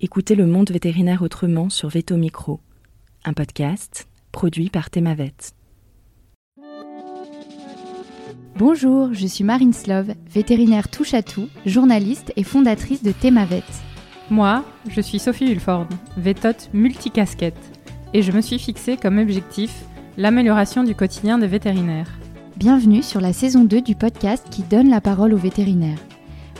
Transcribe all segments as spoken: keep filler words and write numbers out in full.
Écoutez le monde vétérinaire autrement sur VétoMicro, un podcast produit par ThémaVet. Bonjour, je suis Marine Slov, vétérinaire touche à tout, journaliste et fondatrice de ThémaVet. Moi, je suis Sophie Hulford, vétote multicasquette, et je me suis fixée comme objectif l'amélioration du quotidien des vétérinaires. Bienvenue sur la saison deux du podcast qui donne la parole aux vétérinaires.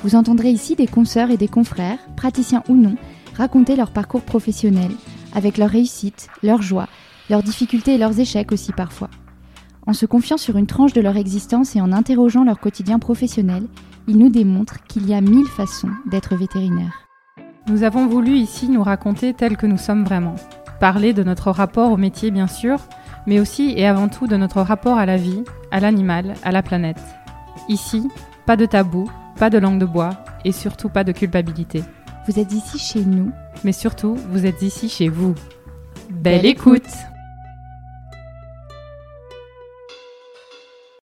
Vous entendrez ici des consoeurs et des confrères, praticiens ou non, raconter leur parcours professionnel, avec leurs réussites, leurs joies, leurs difficultés et leurs échecs aussi parfois. En se confiant sur une tranche de leur existence et en interrogeant leur quotidien professionnel, ils nous démontrent qu'il y a mille façons d'être vétérinaire. Nous avons voulu ici nous raconter tels que nous sommes vraiment. Parler de notre rapport au métier bien sûr, mais aussi et avant tout de notre rapport à la vie, à l'animal, à la planète. Ici, pas de tabou, pas de langue de bois et surtout pas de culpabilité. Vous êtes ici chez nous, mais surtout, vous êtes ici chez vous. Belle écoute!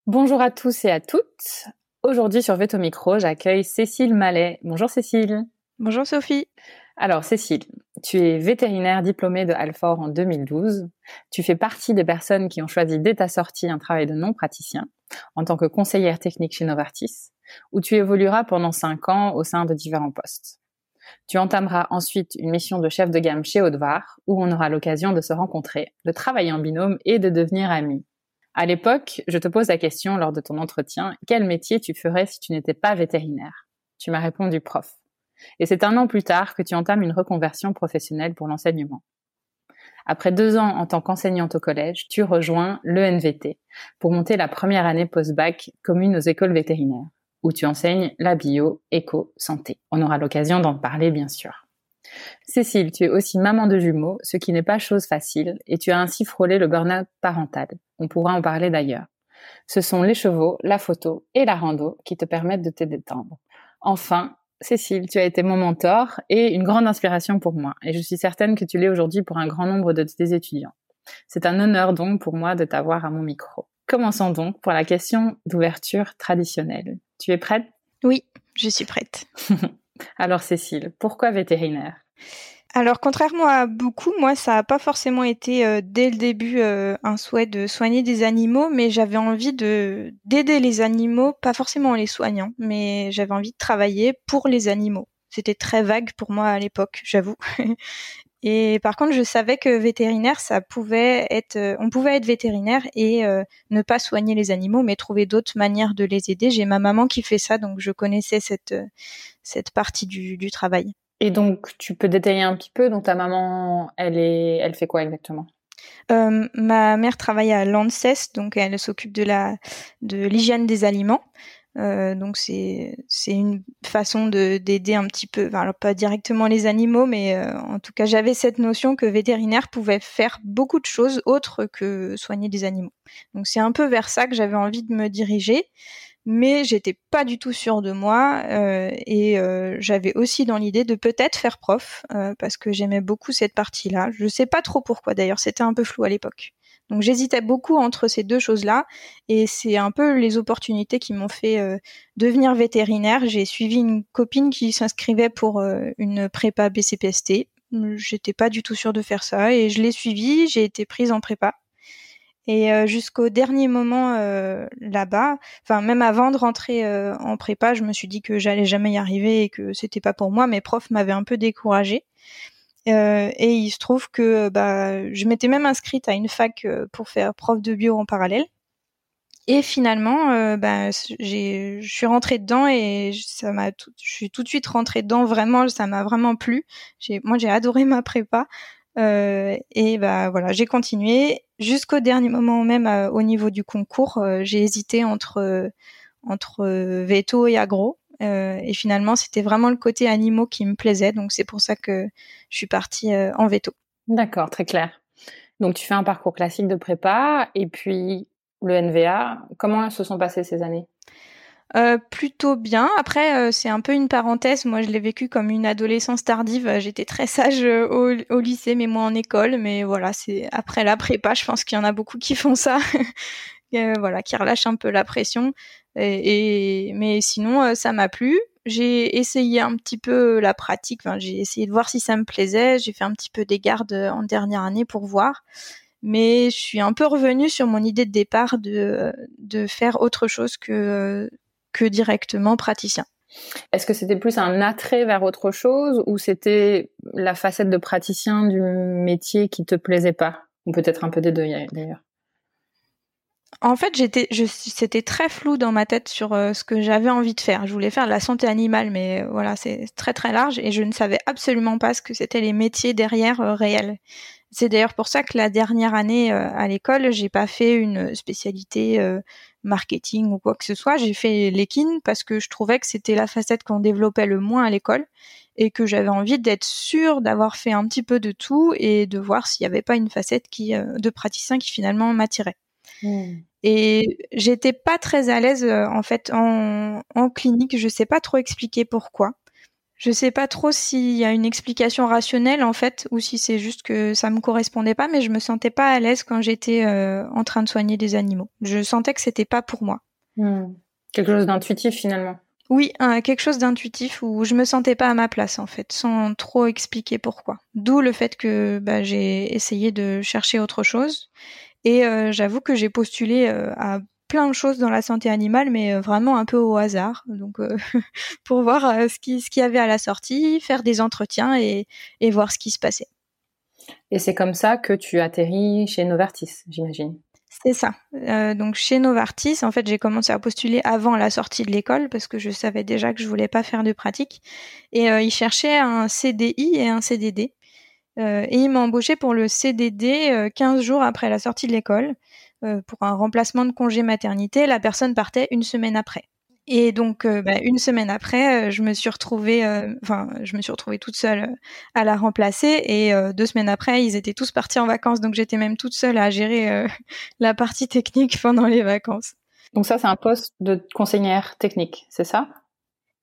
Bonjour à tous et à toutes. Aujourd'hui sur VétoMicro, j'accueille Cécile Mallet. Bonjour Cécile. Bonjour Sophie. Alors Cécile, tu es vétérinaire diplômée de Alfort en deux mille douze. Tu fais partie des personnes qui ont choisi dès ta sortie un travail de non-praticien en tant que conseillère technique chez Novartis, où tu évolueras pendant cinq ans au sein de différents postes. Tu entameras ensuite une mission de chef de gamme chez Audevard, où on aura l'occasion de se rencontrer, de travailler en binôme et de devenir amis. À l'époque, je te pose la question lors de ton entretien, quel métier tu ferais si tu n'étais pas vétérinaire ? Tu m'as répondu prof. Et c'est un an plus tard que tu entames une reconversion professionnelle pour l'enseignement. Après deux ans en tant qu'enseignante au collège, tu rejoins l'E N V T pour monter la première année post-bac commune aux écoles vétérinaires, où tu enseignes la bio, éco, santé. On aura l'occasion d'en parler, bien sûr. Cécile, tu es aussi maman de jumeaux, ce qui n'est pas chose facile, et tu as ainsi frôlé le burn-out parental. On pourra en parler d'ailleurs. Ce sont les chevaux, la photo et la rando qui te permettent de te détendre. Enfin, Cécile, tu as été mon mentor et une grande inspiration pour moi, et je suis certaine que tu l'es aujourd'hui pour un grand nombre de tes étudiants. C'est un honneur donc pour moi de t'avoir à mon micro. Commençons donc pour la question d'ouverture traditionnelle. Tu es prête ? Oui, je suis prête. Alors Cécile, pourquoi vétérinaire ? Alors contrairement à beaucoup, moi ça n'a pas forcément été euh, dès le début euh, un souhait de soigner des animaux, mais j'avais envie de d'aider les animaux, pas forcément en les soignant, mais j'avais envie de travailler pour les animaux. C'était très vague pour moi à l'époque, j'avoue. Et par contre, je savais que vétérinaire, ça pouvait être, euh, on pouvait être vétérinaire et euh, ne pas soigner les animaux, mais trouver d'autres manières de les aider. J'ai ma maman qui fait ça, donc je connaissais cette cette partie du, du travail. Et donc, tu peux détailler un petit peu. Donc, ta maman, elle est, elle fait quoi exactement ? Euh, ma mère travaille à l'A N S E S, donc elle s'occupe de la, de l'hygiène des aliments. Euh, donc c'est, c'est une façon de d'aider un petit peu, enfin, alors pas directement les animaux, mais euh, en tout cas j'avais cette notion que vétérinaire pouvait faire beaucoup de choses autres que soigner des animaux. Donc c'est un peu vers ça que j'avais envie de me diriger, mais j'étais pas du tout sûre de moi euh, et euh, j'avais aussi dans l'idée de peut-être faire prof euh, parce que j'aimais beaucoup cette partie-là. Je sais pas trop pourquoi d'ailleurs, c'était un peu flou à l'époque. Donc j'hésitais beaucoup entre ces deux choses-là et c'est un peu les opportunités qui m'ont fait euh, devenir vétérinaire. J'ai suivi une copine qui s'inscrivait pour euh, une prépa B C P S T. J'étais pas du tout sûre de faire ça et je l'ai suivie, j'ai été prise en prépa. Et euh, jusqu'au dernier moment euh, là-bas, enfin même avant de rentrer euh, en prépa, je me suis dit que j'allais jamais y arriver et que c'était pas pour moi. Mes profs m'avaient un peu découragée. Euh, et il se trouve que bah, je m'étais même inscrite à une fac euh, pour faire prof de bio en parallèle. Et finalement, euh, bah, j'ai, je suis rentrée dedans et ça m'a, tout, je suis tout de suite rentrée dedans. Vraiment, ça m'a vraiment plu. J'ai, moi, j'ai adoré ma prépa. Euh, et bah voilà, j'ai continué jusqu'au dernier moment même euh, au niveau du concours. Euh, j'ai hésité entre euh, entre euh, veto et agro. Euh, et finalement, c'était vraiment le côté animaux qui me plaisait. Donc, c'est pour ça que je suis partie euh, en veto. D'accord, très clair. Donc, tu fais un parcours classique de prépa et puis le N V A. Comment se sont passées ces années ? Euh, plutôt bien. Après, euh, c'est un peu une parenthèse. Moi, je l'ai vécu comme une adolescence tardive. J'étais très sage euh, au, au lycée, mais moins en école. Mais voilà, c'est après la prépa, je pense qu'il y en a beaucoup qui font ça. euh, voilà, qui relâche un peu la pression. Et, et, mais sinon, euh, ça m'a plu. J'ai essayé un petit peu la pratique. Enfin, j'ai essayé de voir si ça me plaisait. J'ai fait un petit peu des gardes en dernière année pour voir. Mais je suis un peu revenue sur mon idée de départ de, de faire autre chose que, que directement praticien. Est-ce que c'était plus un attrait vers autre chose ou c'était la facette de praticien du métier qui te plaisait pas ? Ou peut-être un peu des deux d'ailleurs. En fait, j'étais, je, c'était très flou dans ma tête sur euh, ce que j'avais envie de faire. Je voulais faire de la santé animale, mais euh, voilà, c'est très très large et je ne savais absolument pas ce que c'était les métiers derrière euh, réels. C'est d'ailleurs pour ça que la dernière année euh, à l'école, j'ai pas fait une spécialité euh, marketing ou quoi que ce soit. J'ai fait l'équine parce que je trouvais que c'était la facette qu'on développait le moins à l'école et que j'avais envie d'être sûre d'avoir fait un petit peu de tout et de voir s'il n'y avait pas une facette qui, euh, de praticien qui finalement m'attirait. Mmh. Et j'étais pas très à l'aise euh, en fait en, en clinique, je sais pas trop expliquer pourquoi. Je sais pas trop s'il y a une explication rationnelle en fait ou si c'est juste que ça me correspondait pas, mais je me sentais pas à l'aise quand j'étais euh, en train de soigner des animaux. Je sentais que c'était pas pour moi. Mmh. Quelque chose d'intuitif finalement. Oui, euh, quelque chose d'intuitif où je me sentais pas à ma place en fait, sans trop expliquer pourquoi. D'où le fait que bah, j'ai essayé de chercher autre chose. Et euh, j'avoue que j'ai postulé euh, à plein de choses dans la santé animale, mais euh, vraiment un peu au hasard, donc euh, pour voir euh, ce qui ce qu'il y avait à la sortie, faire des entretiens et, et voir ce qui se passait. Et c'est comme ça que tu atterris chez Novartis, j'imagine. C'est ça. Euh, donc chez Novartis, en fait, j'ai commencé à postuler avant la sortie de l'école parce que je savais déjà que je voulais pas faire de pratique. Et euh, ils cherchaient un C D I et un C D D. Euh, et il m'a embauché pour le C D D euh, quinze jours après la sortie de l'école euh, pour un remplacement de congé maternité. La personne partait une semaine après. Et donc, euh, bah, une semaine après, euh, je me suis retrouvée, euh, enfin, je me suis retrouvée toute seule à la remplacer. Et euh, deux semaines après, ils étaient tous partis en vacances. Donc, j'étais même toute seule à gérer euh, la partie technique pendant les vacances. Donc ça, c'est un poste de conseillère technique, c'est ça ?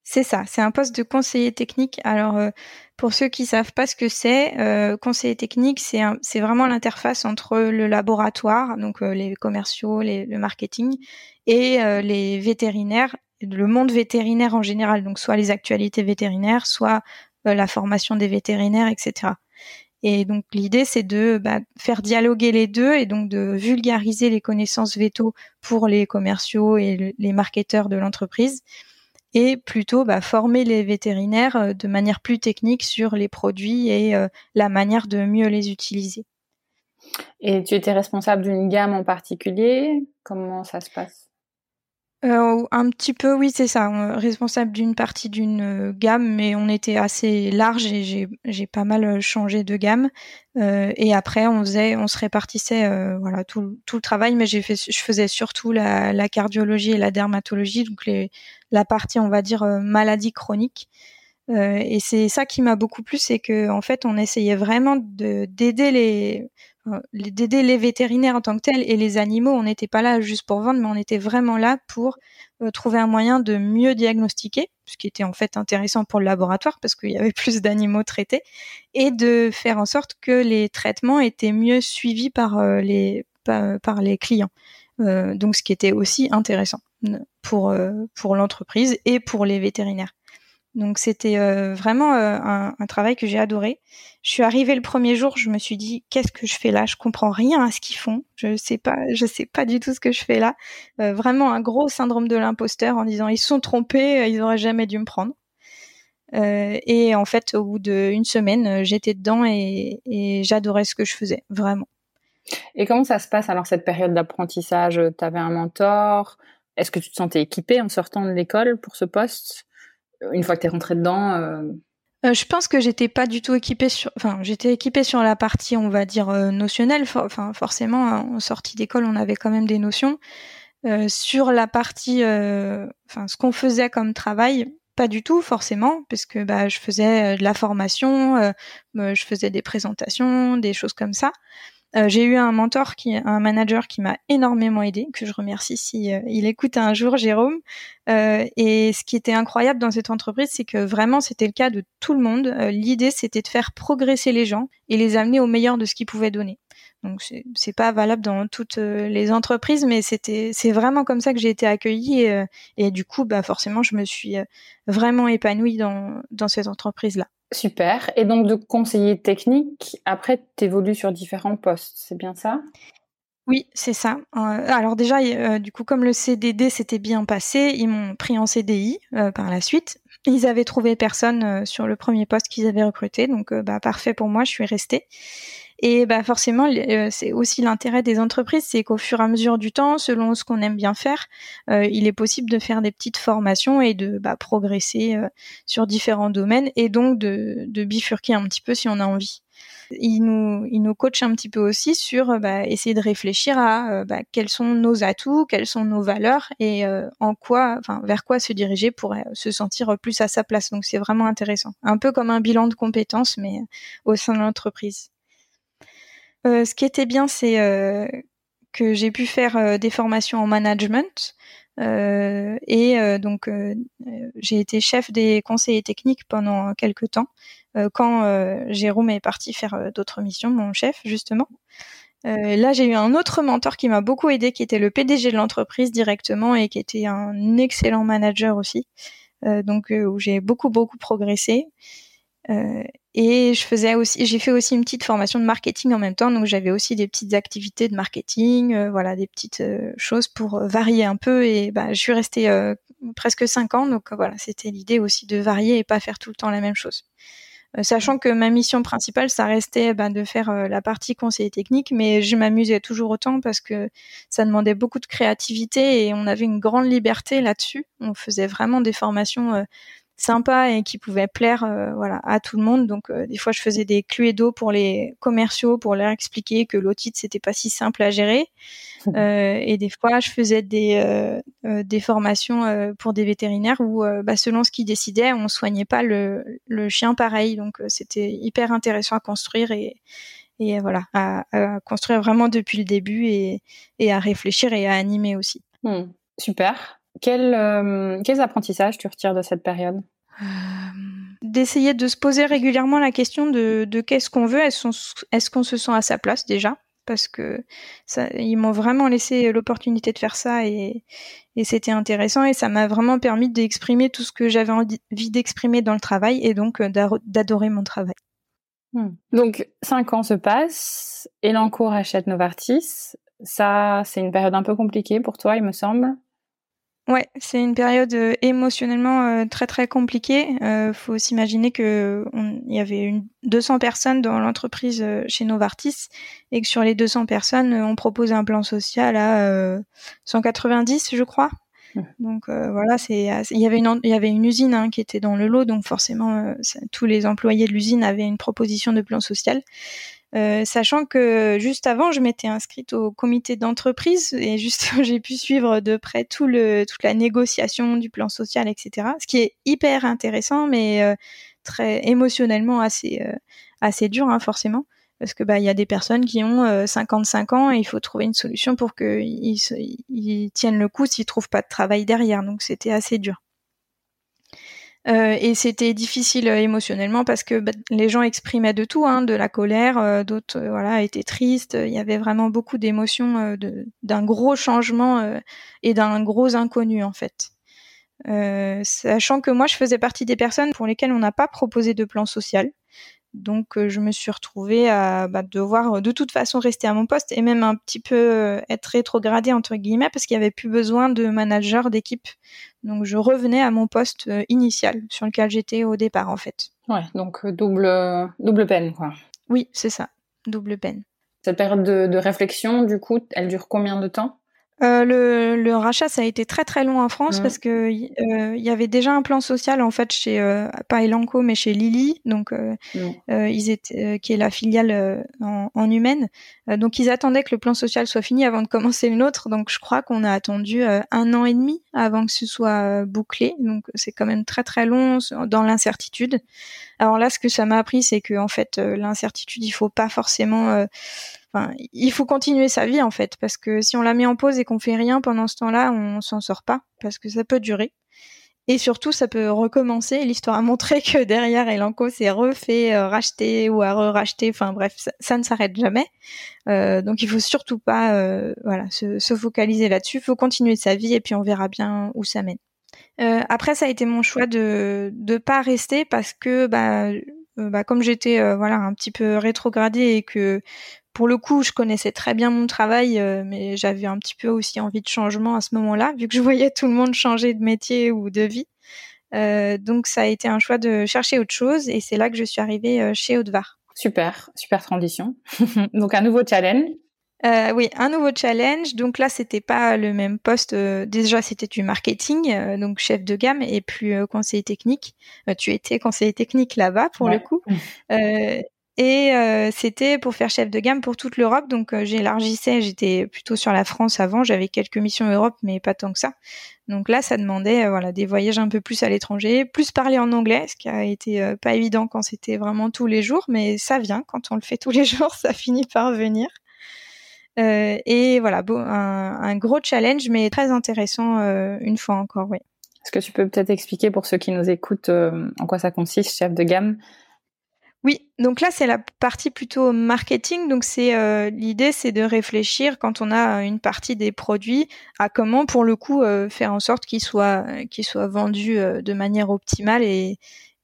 C'est ça, c'est un poste de conseiller technique. Alors, euh, pour ceux qui savent pas ce que c'est, euh, conseiller technique, c'est, un, c'est vraiment l'interface entre le laboratoire, donc euh, les commerciaux, les, le marketing, et euh, les vétérinaires, le monde vétérinaire en général, donc soit les actualités vétérinaires, soit euh, la formation des vétérinaires, et cetera. Et donc, l'idée, c'est de bah, faire dialoguer les deux et donc de vulgariser les connaissances véto pour les commerciaux et le, les marketeurs de l'entreprise. Et plutôt bah, former les vétérinaires euh, de manière plus technique sur les produits et euh, la manière de mieux les utiliser. Et tu étais responsable d'une gamme en particulier ? Comment ça se passe ? euh, Un petit peu, oui, c'est ça. On est responsable d'une partie d'une euh, gamme, mais on était assez large et j'ai, j'ai pas mal changé de gamme. Euh, et après, on faisait, on se répartissait euh, voilà, tout, tout le travail, mais j'ai fait, je faisais surtout la, la cardiologie et la dermatologie, donc les... la partie, on va dire, euh, maladie chronique. Euh, et c'est ça qui m'a beaucoup plu, c'est que en fait, on essayait vraiment de, d'aider les, euh, les, d'aider les vétérinaires en tant que tels et les animaux. On n'était pas là juste pour vendre, mais on était vraiment là pour euh, trouver un moyen de mieux diagnostiquer, ce qui était en fait intéressant pour le laboratoire parce qu'il y avait plus d'animaux traités, et de faire en sorte que les traitements étaient mieux suivis par, euh, les, par, par les clients. Euh, donc, ce qui était aussi intéressant pour euh, pour l'entreprise et pour les vétérinaires. Donc, c'était euh, vraiment euh, un, un travail que j'ai adoré. Je suis arrivée le premier jour, je me suis dit, qu'est-ce que je fais là ? Je comprends rien à ce qu'ils font. Je sais pas, je sais pas du tout ce que je fais là. Euh, vraiment un gros syndrome de l'imposteur en disant, ils sont trompés, ils auraient jamais dû me prendre. Euh, et en fait, au bout d'une semaine, j'étais dedans et, et j'adorais ce que je faisais, vraiment. Et comment ça se passe alors cette période d'apprentissage ? Tu avais un mentor ? Est-ce que tu te sentais équipée en sortant de l'école pour ce poste ? Une fois que tu es rentrée dedans euh... Euh, je pense que j'étais pas du tout équipée sur... Enfin, j'étais équipée sur la partie, on va dire, euh, notionnelle. For... Enfin, forcément, en sortie d'école, on avait quand même des notions. Euh, sur la partie... Euh... Enfin, ce qu'on faisait comme travail... Pas du tout, forcément, parce que bah, je faisais de la formation, euh, je faisais des présentations, des choses comme ça. Euh, j'ai eu un mentor, qui, un manager qui m'a énormément aidée, que je remercie si euh, il écoute un jour, Jérôme. Euh, et ce qui était incroyable dans cette entreprise, c'est que vraiment, c'était le cas de tout le monde. Euh, l'idée, c'était de faire progresser les gens et les amener au meilleur de ce qu'ils pouvaient donner. Donc c'est, c'est pas valable dans toutes les entreprises, mais c'était c'est vraiment comme ça que j'ai été accueillie et, et du coup bah forcément je me suis vraiment épanouie dans dans cette entreprise-là. Super. Et donc de conseiller technique, après t'évolues sur différents postes, c'est bien ça ? Oui, c'est ça. Euh, alors déjà, euh, du coup, comme le C D D s'était bien passé, ils m'ont pris en C D I euh, par la suite. Ils avaient trouvé personne euh, sur le premier poste qu'ils avaient recruté, donc euh, bah, parfait pour moi, je suis restée. Et bah, forcément, euh, c'est aussi l'intérêt des entreprises, c'est qu'au fur et à mesure du temps, selon ce qu'on aime bien faire, euh, il est possible de faire des petites formations et de bah, progresser euh, sur différents domaines et donc de, de bifurquer un petit peu si on a envie. Il nous, il nous coach un petit peu aussi sur bah, essayer de réfléchir à euh, bah, quels sont nos atouts, quelles sont nos valeurs et euh, en quoi, enfin vers quoi se diriger pour euh, se sentir plus à sa place. Donc c'est vraiment intéressant, un peu comme un bilan de compétences mais euh, au sein de l'entreprise. Euh, ce qui était bien, c'est euh, que j'ai pu faire euh, des formations en management. Euh, et euh, donc euh, j'ai été chef des conseillers techniques pendant quelques temps euh, quand euh, Jérôme est parti faire euh, d'autres missions, mon chef justement. Euh, là j'ai eu un autre mentor qui m'a beaucoup aidé, qui était le P D G de l'entreprise directement et qui était un excellent manager aussi, euh, donc euh, où j'ai beaucoup beaucoup progressé. Euh, et je faisais aussi, j'ai fait aussi une petite formation de marketing en même temps, donc j'avais aussi des petites activités de marketing, euh, voilà, des petites euh, choses pour varier un peu. Et bah, je suis restée euh, presque cinq ans, donc euh, voilà, c'était l'idée aussi de varier et pas faire tout le temps la même chose. Euh, sachant que ma mission principale, ça restait bah, de faire euh, la partie conseiller technique, mais je m'amusais toujours autant parce que ça demandait beaucoup de créativité et on avait une grande liberté là-dessus. On faisait vraiment des formations Euh, sympa et qui pouvait plaire euh, voilà, à tout le monde. Donc euh, des fois je faisais des cluedo pour les commerciaux pour leur expliquer que l'audit c'était pas si simple à gérer, euh, et des fois je faisais des euh, euh, des formations euh, pour des vétérinaires où euh, bah, selon ce qu'ils décidaient on soignait pas le le chien pareil, donc euh, c'était hyper intéressant à construire et et voilà à, à construire vraiment depuis le début et et à réfléchir et à animer aussi. Mmh, super. Quel, euh, quels apprentissages tu retires de cette période ? euh, D'essayer de se poser régulièrement la question de, de qu'est-ce qu'on veut, est-ce, on, est-ce qu'on se sent à sa place déjà ? Parce que ça, ils m'ont vraiment laissé l'opportunité de faire ça et, et c'était intéressant et ça m'a vraiment permis d'exprimer tout ce que j'avais envie d'exprimer dans le travail et donc d'adorer mon travail. Hmm. Donc, cinq ans se passent, Elanco rachète Novartis. Ça, c'est une période un peu compliquée pour toi, il me semble. Ouais, c'est une période euh, émotionnellement euh, très très compliquée. Euh, faut s'imaginer que on, y avait une, deux cents personnes dans l'entreprise euh, chez Novartis et que sur les deux cents personnes, on propose un plan social à euh, cent quatre-vingt-dix, je crois. Mmh. Donc euh, voilà, c'est il y avait une il y avait une usine hein, qui était dans le lot, donc forcément euh, ça, tous les employés de l'usine avaient une proposition de plan social. Euh, sachant que juste avant, je m'étais inscrite au comité d'entreprise et juste j'ai pu suivre de près tout le, toute la négociation du plan social, et cetera. Ce qui est hyper intéressant, mais euh, très émotionnellement assez, euh, assez dur, hein, forcément. Parce que bah, y a des personnes qui ont euh, cinquante-cinq ans et il faut trouver une solution pour qu'ils ils tiennent le coup s'ils ne trouvent pas de travail derrière. Donc c'était assez dur. Euh, et c'était difficile euh, émotionnellement parce que bah, les gens exprimaient de tout, hein, de la colère, euh, d'autres euh, voilà étaient tristes. Il y avait vraiment beaucoup d'émotions euh, de, d'un gros changement euh, et d'un gros inconnu en fait. Euh, sachant que moi je faisais partie des personnes pour lesquelles on n'a pas proposé de plan social, donc euh, je me suis retrouvée à bah, devoir euh, de toute façon rester à mon poste et même un petit peu euh, être rétrogradée entre guillemets parce qu'il n'y avait plus besoin de manager d'équipe, donc je revenais à mon poste euh, initial sur lequel j'étais au départ en fait. Ouais, donc double, euh, double peine quoi. Oui, c'est ça, double peine. Cette période de, de réflexion du coup, elle dure combien de temps ? Euh, le, le rachat, ça a été très très long en France mmh. parce que il euh, y avait déjà un plan social en fait chez euh, pas Elanco mais chez Lily, donc euh, mmh. euh, ils étaient euh, qui est la filiale euh, en, en humaine, euh, donc ils attendaient que le plan social soit fini avant de commencer le nôtre, donc je crois qu'on a attendu euh, un an et demi avant que ce soit euh, bouclé, donc c'est quand même très très long dans l'incertitude. Alors là, ce que ça m'a appris, c'est que en fait euh, l'incertitude, il faut pas forcément euh, Enfin, il faut continuer sa vie en fait, parce que si on la met en pause et qu'on fait rien pendant ce temps-là, on s'en sort pas, parce que ça peut durer. Et surtout, ça peut recommencer. L'histoire a montré que derrière, Elanco s'est refait euh, racheter ou a re-racheté. Enfin bref, ça, ça ne s'arrête jamais. Euh, donc, il faut surtout pas euh, voilà, se, se focaliser là-dessus. Il faut continuer sa vie et puis on verra bien où ça mène. Euh, après, ça a été mon choix de de pas rester parce que bah, bah comme j'étais euh, voilà un petit peu rétrogradée et que pour le coup, je connaissais très bien mon travail, euh, mais j'avais un petit peu aussi envie de changement à ce moment-là, vu que je voyais tout le monde changer de métier ou de vie. Euh, donc, ça a été un choix de chercher autre chose, et c'est là que je suis arrivée euh, chez Audevard. Super, super transition. Donc, un nouveau challenge. Euh, oui, un nouveau challenge. Donc là, c'était pas le même poste. Euh, déjà, c'était du marketing, euh, donc chef de gamme, et puis euh, conseiller technique. Euh, tu étais conseiller technique là-bas, pour ouais. le coup. Euh, Et euh, c'était pour faire chef de gamme pour toute l'Europe. Donc, euh, j'élargissais. J'étais plutôt sur la France avant. J'avais quelques missions Europe, mais pas tant que ça. Donc là, ça demandait euh, voilà, des voyages un peu plus à l'étranger, plus parler en anglais, ce qui a été euh, pas évident quand c'était vraiment tous les jours. Mais ça vient. Quand on le fait tous les jours, ça finit par venir. Euh, et voilà, bon, un, un gros challenge, mais très intéressant euh, une fois encore, oui. Est-ce que tu peux peut-être expliquer pour ceux qui nous écoutent euh, en quoi ça consiste, chef de gamme ? Oui, donc là, c'est la partie plutôt marketing. Donc, c'est euh, l'idée, c'est de réfléchir quand on a une partie des produits à comment, pour le coup, euh, faire en sorte qu'ils soient, qu'ils soient vendus euh, de manière optimale et,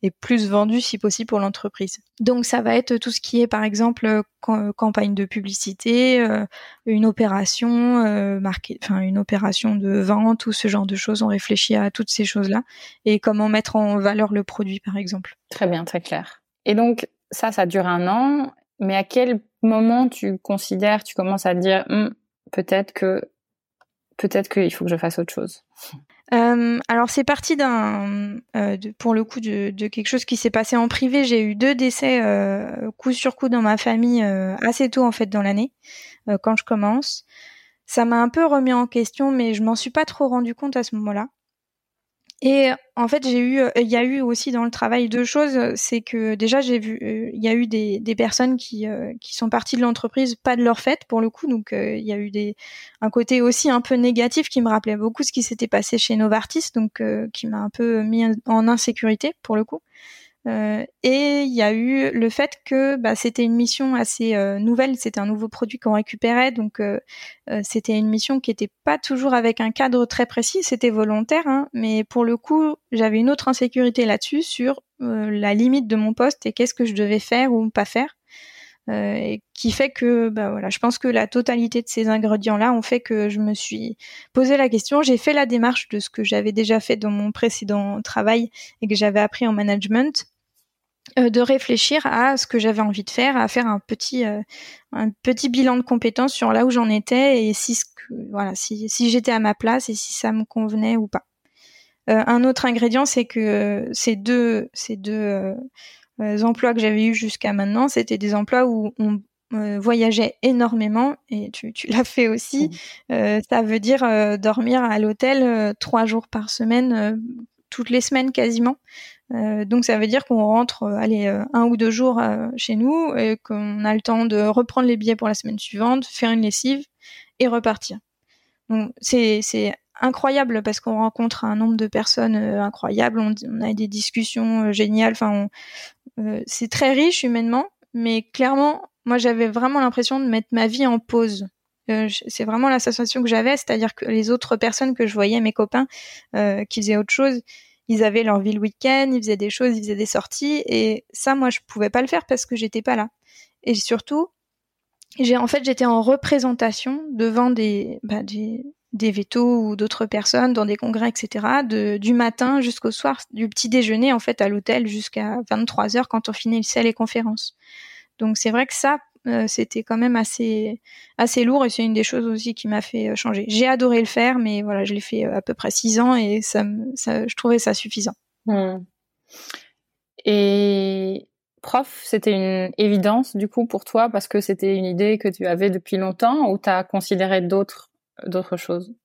et plus vendus, si possible, pour l'entreprise. Donc, ça va être tout ce qui est, par exemple, ca- campagne de publicité, euh, une opération, euh, market- enfin, une opération de vente ou ce genre de choses. On réfléchit à toutes ces choses-là et comment mettre en valeur le produit, par exemple. Très bien, très clair. Et donc, ça, ça dure un an, mais à quel moment tu considères, tu commences à te dire hm, « peut-être que, peut-être qu'il faut que je fasse autre chose ». Euh, alors, c'est parti d'un, euh, de, pour le coup, de, de quelque chose qui s'est passé en privé. J'ai eu deux décès euh, coup sur coup dans ma famille euh, assez tôt, en fait, dans l'année, euh, quand je commence. Ça m'a un peu remis en question, mais je m'en suis pas trop rendu compte à ce moment-là. Et en fait, j'ai eu, il y a eu aussi dans le travail deux choses, c'est que déjà j'ai vu, il y a eu des, des personnes qui euh, qui sont parties de l'entreprise, pas de leur fait pour le coup, donc euh, il y a eu des un côté aussi un peu négatif qui me rappelait beaucoup ce qui s'était passé chez Novartis, donc euh, qui m'a un peu mis en insécurité pour le coup. Euh, et il y a eu le fait que bah, c'était une mission assez euh, nouvelle, c'était un nouveau produit qu'on récupérait, donc euh, euh, c'était une mission qui n'était pas toujours avec un cadre très précis, c'était volontaire, hein, mais pour le coup, j'avais une autre insécurité là-dessus sur euh, la limite de mon poste et qu'est-ce que je devais faire ou pas faire, euh, et qui fait que bah, voilà, je pense que la totalité de ces ingrédients-là ont fait que je me suis posé la question, j'ai fait la démarche de ce que j'avais déjà fait dans mon précédent travail et que j'avais appris en management, de réfléchir à ce que j'avais envie de faire, à faire un petit euh, un petit bilan de compétences sur là où j'en étais et si voilà si si j'étais à ma place et si ça me convenait ou pas. Euh, un autre ingrédient, c'est que euh, ces deux ces deux euh, euh, emplois que j'avais eus jusqu'à maintenant, c'était des emplois où on Euh, voyageait énormément et tu, tu l'as fait aussi. Mmh. Euh, ça veut dire euh, dormir à l'hôtel euh, trois jours par semaine, euh, toutes les semaines quasiment. Euh, donc ça veut dire qu'on rentre, euh, allez, euh, un ou deux jours euh, chez nous et qu'on a le temps de reprendre les billets pour la semaine suivante, faire une lessive et repartir. Donc c'est c'est incroyable parce qu'on rencontre un nombre de personnes euh, incroyables, on, on a des discussions euh, géniales. Enfin, on, euh, c'est très riche humainement, mais clairement moi, j'avais vraiment l'impression de mettre ma vie en pause. Euh, c'est vraiment la sensation que j'avais, c'est-à-dire que les autres personnes que je voyais, mes copains, euh, qui faisaient autre chose, ils avaient leur vie le week-end, ils faisaient des choses, ils faisaient des sorties, et ça, moi, je pouvais pas le faire parce que j'étais pas là. Et surtout, j'ai en fait, j'étais en représentation devant des, bah, des, des vétos ou d'autres personnes dans des congrès, et cetera, de, du matin jusqu'au soir, du petit déjeuner en fait à l'hôtel jusqu'à vingt-trois heures quand on finissait les conférences. Donc c'est vrai que ça, euh, c'était quand même assez assez lourd et c'est une des choses aussi qui m'a fait changer. J'ai adoré le faire, mais voilà, je l'ai fait à peu près six ans et ça, ça je trouvais ça suffisant. Mmh. Et prof, c'était une évidence du coup pour toi parce que c'était une idée que tu avais depuis longtemps ou t'as considéré d'autres d'autres choses ?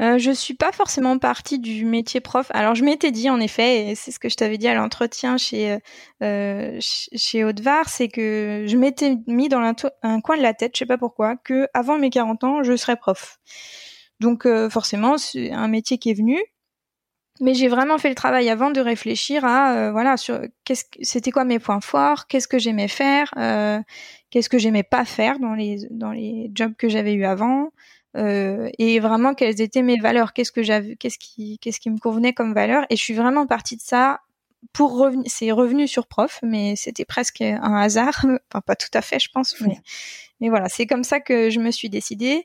Euh, je suis pas forcément partie du métier prof. Alors je m'étais dit en effet, et c'est ce que je t'avais dit à l'entretien chez euh, chez Audevard, c'est que je m'étais mis dans un, to- un coin de la tête, je sais pas pourquoi, que avant mes quarante ans, je serais prof. Donc euh, forcément, c'est un métier qui est venu. Mais j'ai vraiment fait le travail avant de réfléchir à euh, voilà sur qu'est-ce que, c'était quoi mes points forts, qu'est-ce que j'aimais faire, euh, qu'est-ce que j'aimais pas faire dans les dans les jobs que j'avais eu avant, euh, et vraiment quelles étaient mes valeurs, qu'est-ce que j'avais, qu'est-ce qui qu'est-ce qui me convenait comme valeur. Et je suis vraiment partie de ça pour revenir. C'est revenu sur prof, mais c'était presque un hasard, enfin pas tout à fait, je pense. Mais, mais voilà, c'est comme ça que je me suis décidée,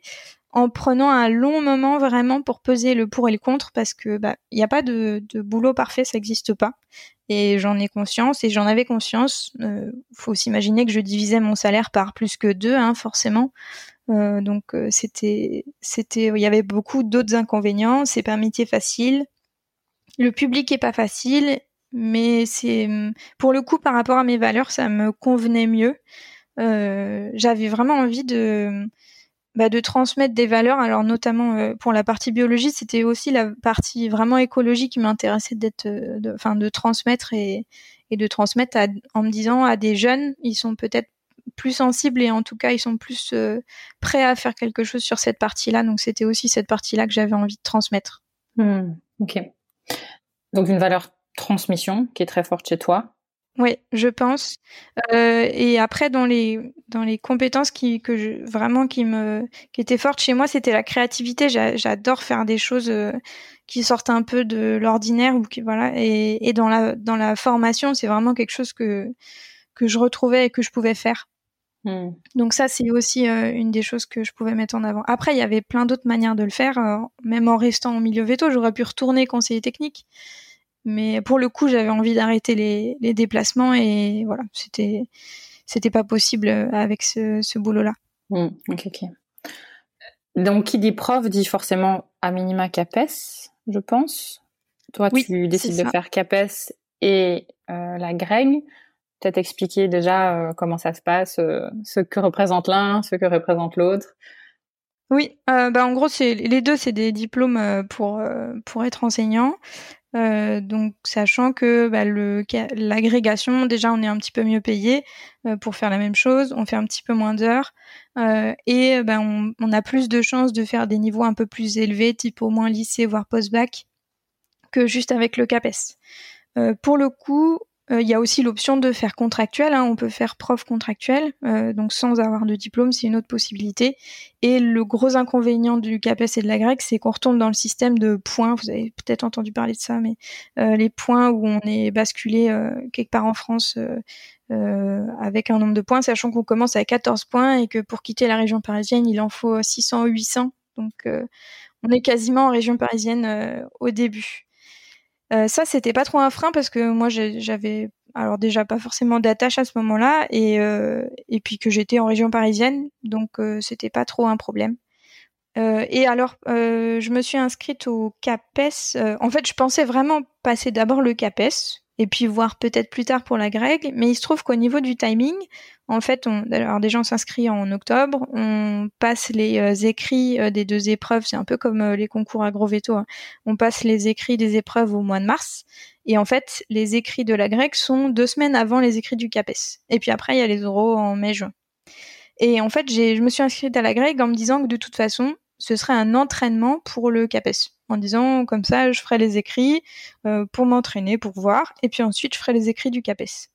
en prenant un long moment vraiment pour peser le pour et le contre, parce que bah il y a pas de, de boulot parfait, ça n'existe pas, et j'en ai conscience et j'en avais conscience. Euh, faut s'imaginer que je divisais mon salaire par plus que deux, hein, forcément. Euh, donc euh, c'était c'était il y avait beaucoup d'autres inconvénients. C'est pas un métier facile, le public est pas facile, mais c'est pour le coup par rapport à mes valeurs, ça me convenait mieux. Euh, j'avais vraiment envie de Bah de transmettre des valeurs, alors notamment euh, pour la partie biologie, c'était aussi la partie vraiment écologie qui m'intéressait d'être, enfin de, de transmettre et, et de transmettre à, en me disant à des jeunes, ils sont peut-être plus sensibles et en tout cas ils sont plus euh, prêts à faire quelque chose sur cette partie-là, donc c'était aussi cette partie-là que j'avais envie de transmettre. Mmh, ok. Donc une valeur transmission qui est très forte chez toi. Oui, je pense. Euh, et après, dans les dans les compétences qui que je, vraiment qui me qui étaient fortes chez moi, c'était la créativité. J'a, j'adore faire des choses euh, qui sortent un peu de l'ordinaire ou qui voilà. Et, et dans la dans la formation, c'est vraiment quelque chose que que je retrouvais et que je pouvais faire. Mmh. Donc ça, c'est aussi euh, une des choses que je pouvais mettre en avant. Après, il y avait plein d'autres manières de le faire. Euh, même en restant au milieu véto, j'aurais pu retourner conseiller technique. Mais pour le coup, j'avais envie d'arrêter les, les déplacements et voilà, c'était, c'était pas possible avec ce, ce boulot-là. Mmh, ok, ok. Donc, qui dit prof dit forcément à minima CAPES, je pense. Toi, oui, tu décides de faire CAPES et euh, la grègue. Peut-être expliquer déjà euh, comment ça se passe, euh, ce que représente l'un, ce que représente l'autre. Oui, euh, bah, en gros, c'est, les deux, c'est des diplômes pour, euh, pour être enseignant. Euh, donc, sachant que bah, le, l'agrégation, déjà, on est un petit peu mieux payé euh, pour faire la même chose, on fait un petit peu moins d'heures euh, et bah, on, on a plus de chances de faire des niveaux un peu plus élevés, type au moins lycée, voire post-bac, que juste avec le CAPES. Euh, pour le coup, il euh, y a aussi l'option de faire contractuel, hein, on peut faire prof contractuel, euh, donc sans avoir de diplôme, c'est une autre possibilité. Et le gros inconvénient du CAPES et de la grègue, c'est qu'on retombe dans le système de points, vous avez peut-être entendu parler de ça, mais euh, les points où on est basculé euh, quelque part en France euh, euh, avec un nombre de points, sachant qu'on commence à quatorze points et que pour quitter la région parisienne, il en faut six cents ou huit cents, donc euh, on est quasiment en région parisienne euh, au début. Euh, ça, c'était pas trop un frein parce que moi, j'avais alors déjà pas forcément d'attache à ce moment-là et euh, et puis que j'étais en région parisienne, donc euh, c'était pas trop un problème. Euh, et alors, euh, je me suis inscrite au CAPES. Euh, en fait, je pensais vraiment passer d'abord le CAPES et puis voir peut-être plus tard pour la grègue, mais il se trouve qu'au niveau du timing, en fait, on, alors déjà on s'inscrit en octobre, on passe les euh, écrits euh, des deux épreuves, c'est un peu comme euh, les concours agro-véto, hein. On passe les écrits des épreuves au mois de mars, et en fait, les écrits de la grègue sont deux semaines avant les écrits du CAPES. Et puis après, il y a les oraux en mai-juin. Et en fait, j'ai, je me suis inscrite à la grègue en me disant que de toute façon, ce serait un entraînement pour le CAPES. En disant, comme ça, je ferai les écrits euh, pour m'entraîner, pour voir, et puis ensuite, je ferai les écrits du CAPES.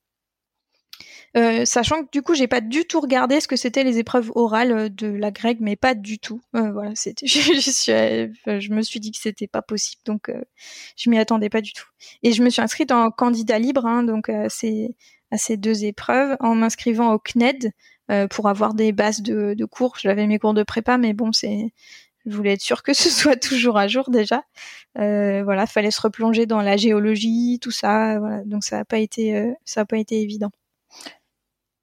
Euh, sachant que du coup, j'ai pas du tout regardé ce que c'était les épreuves orales de la grègue, mais pas du tout. Euh, voilà, c'était, je, je, suis, je me suis dit que c'était pas possible, donc euh, je m'y attendais pas du tout. Et je me suis inscrite en candidat libre, hein, donc euh, c'est, à ces deux épreuves, en m'inscrivant au C N E D euh, pour avoir des bases de, de cours. J'avais mes cours de prépa, mais bon, c'est... Je voulais être sûre que ce soit toujours à jour déjà. Euh, voilà, fallait se replonger dans la géologie, tout ça. Voilà. Donc ça n'a pas été, euh, ça n'a pas été évident.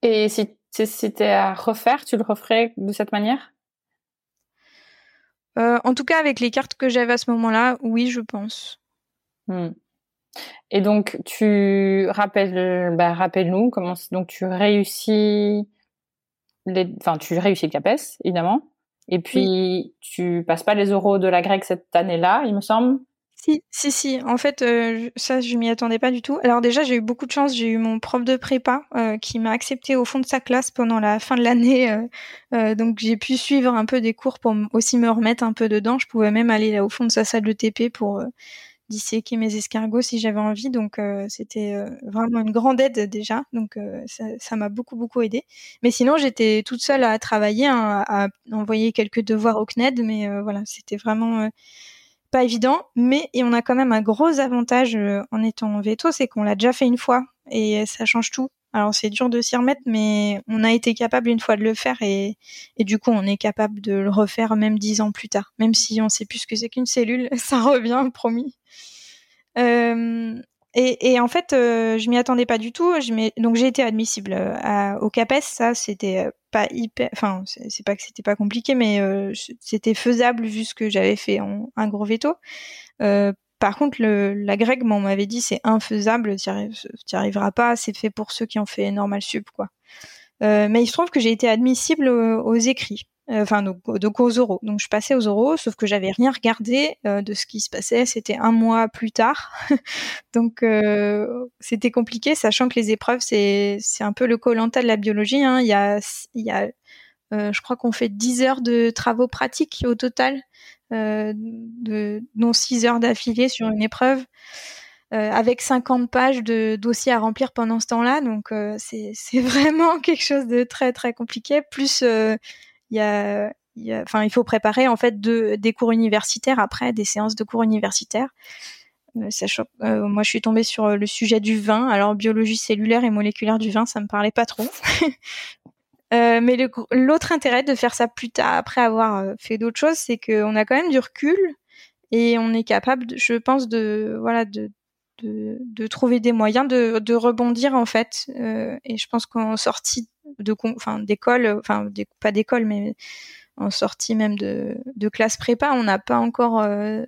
Et si c'était à refaire, tu le referais de cette manière ? euh, En tout cas, avec les cartes que j'avais à ce moment-là, oui, je pense. Hmm. Et donc tu rappelles, bah, rappelle-nous comment donc tu réussis, les, enfin tu réussis le CAPES évidemment. Et puis, oui. Tu passes pas les oraux de la grègue cette année-là, il me semble. Si, si, si. En fait, euh, ça, je m'y attendais pas du tout. Alors déjà, j'ai eu beaucoup de chance. J'ai eu mon prof de prépa euh, qui m'a acceptée au fond de sa classe pendant la fin de l'année. Euh, euh, donc, j'ai pu suivre un peu des cours pour m- aussi me remettre un peu dedans. Je pouvais même aller là, au fond de sa salle de T P pour euh, disséquer mes escargots si j'avais envie, donc euh, c'était euh, vraiment une grande aide déjà, donc euh, ça, ça m'a beaucoup beaucoup aidée. Mais sinon j'étais toute seule à travailler, hein, à, à envoyer quelques devoirs au C N E D, mais euh, voilà, c'était vraiment euh, pas évident. Mais et on a quand même un gros avantage euh, en étant en veto, c'est qu'on l'a déjà fait une fois et ça change tout. Alors c'est dur de s'y remettre, mais on a été capable une fois de le faire et, et du coup on est capable de le refaire même dix ans plus tard. Même si on sait plus ce que c'est qu'une cellule, ça revient, promis. Euh, et, et en fait, euh, je m'y attendais pas du tout. Je donc j'ai été admissible à, au CAPES. Ça c'était pas hyper, enfin c'est, c'est pas que c'était pas compliqué, mais euh, c'était faisable vu ce que j'avais fait en un gros veto. Euh, Par contre, le, l'agrég, bon, on m'avait dit c'est infaisable, t'y, arri- t'y arriveras pas, c'est fait pour ceux qui ont fait normal sup, quoi. Euh, mais il se trouve que j'ai été admissible aux, aux écrits, enfin euh, donc, donc aux oraux. Donc je passais aux oraux, sauf que j'avais rien regardé euh, de ce qui se passait. C'était un mois plus tard, donc euh, c'était compliqué, sachant que les épreuves c'est c'est un peu le Koh lantha de la biologie, hein. Il y a il y a Euh, je crois qu'on fait dix heures de travaux pratiques au total, euh, de, dont six heures d'affilée sur une épreuve, euh, avec cinquante pages de dossiers à remplir pendant ce temps-là. Donc, euh, c'est, c'est vraiment quelque chose de très, très compliqué. Plus, euh, y a, y a, enfin, il faut préparer en fait de, des cours universitaires après, des séances de cours universitaires. Sachant, euh, moi je suis tombée sur le sujet du vin. Alors, biologie cellulaire et moléculaire du vin, ça me parlait pas trop. Euh, mais le, l'autre intérêt de faire ça plus tard, après avoir fait d'autres choses, c'est qu'on a quand même du recul et on est capable, de, je pense, de voilà, de, de de trouver des moyens de de rebondir en fait. Euh, et je pense qu'en sortie de, enfin d'école, enfin des, pas d'école, mais en sortie même de de classe prépa, on n'a pas encore euh,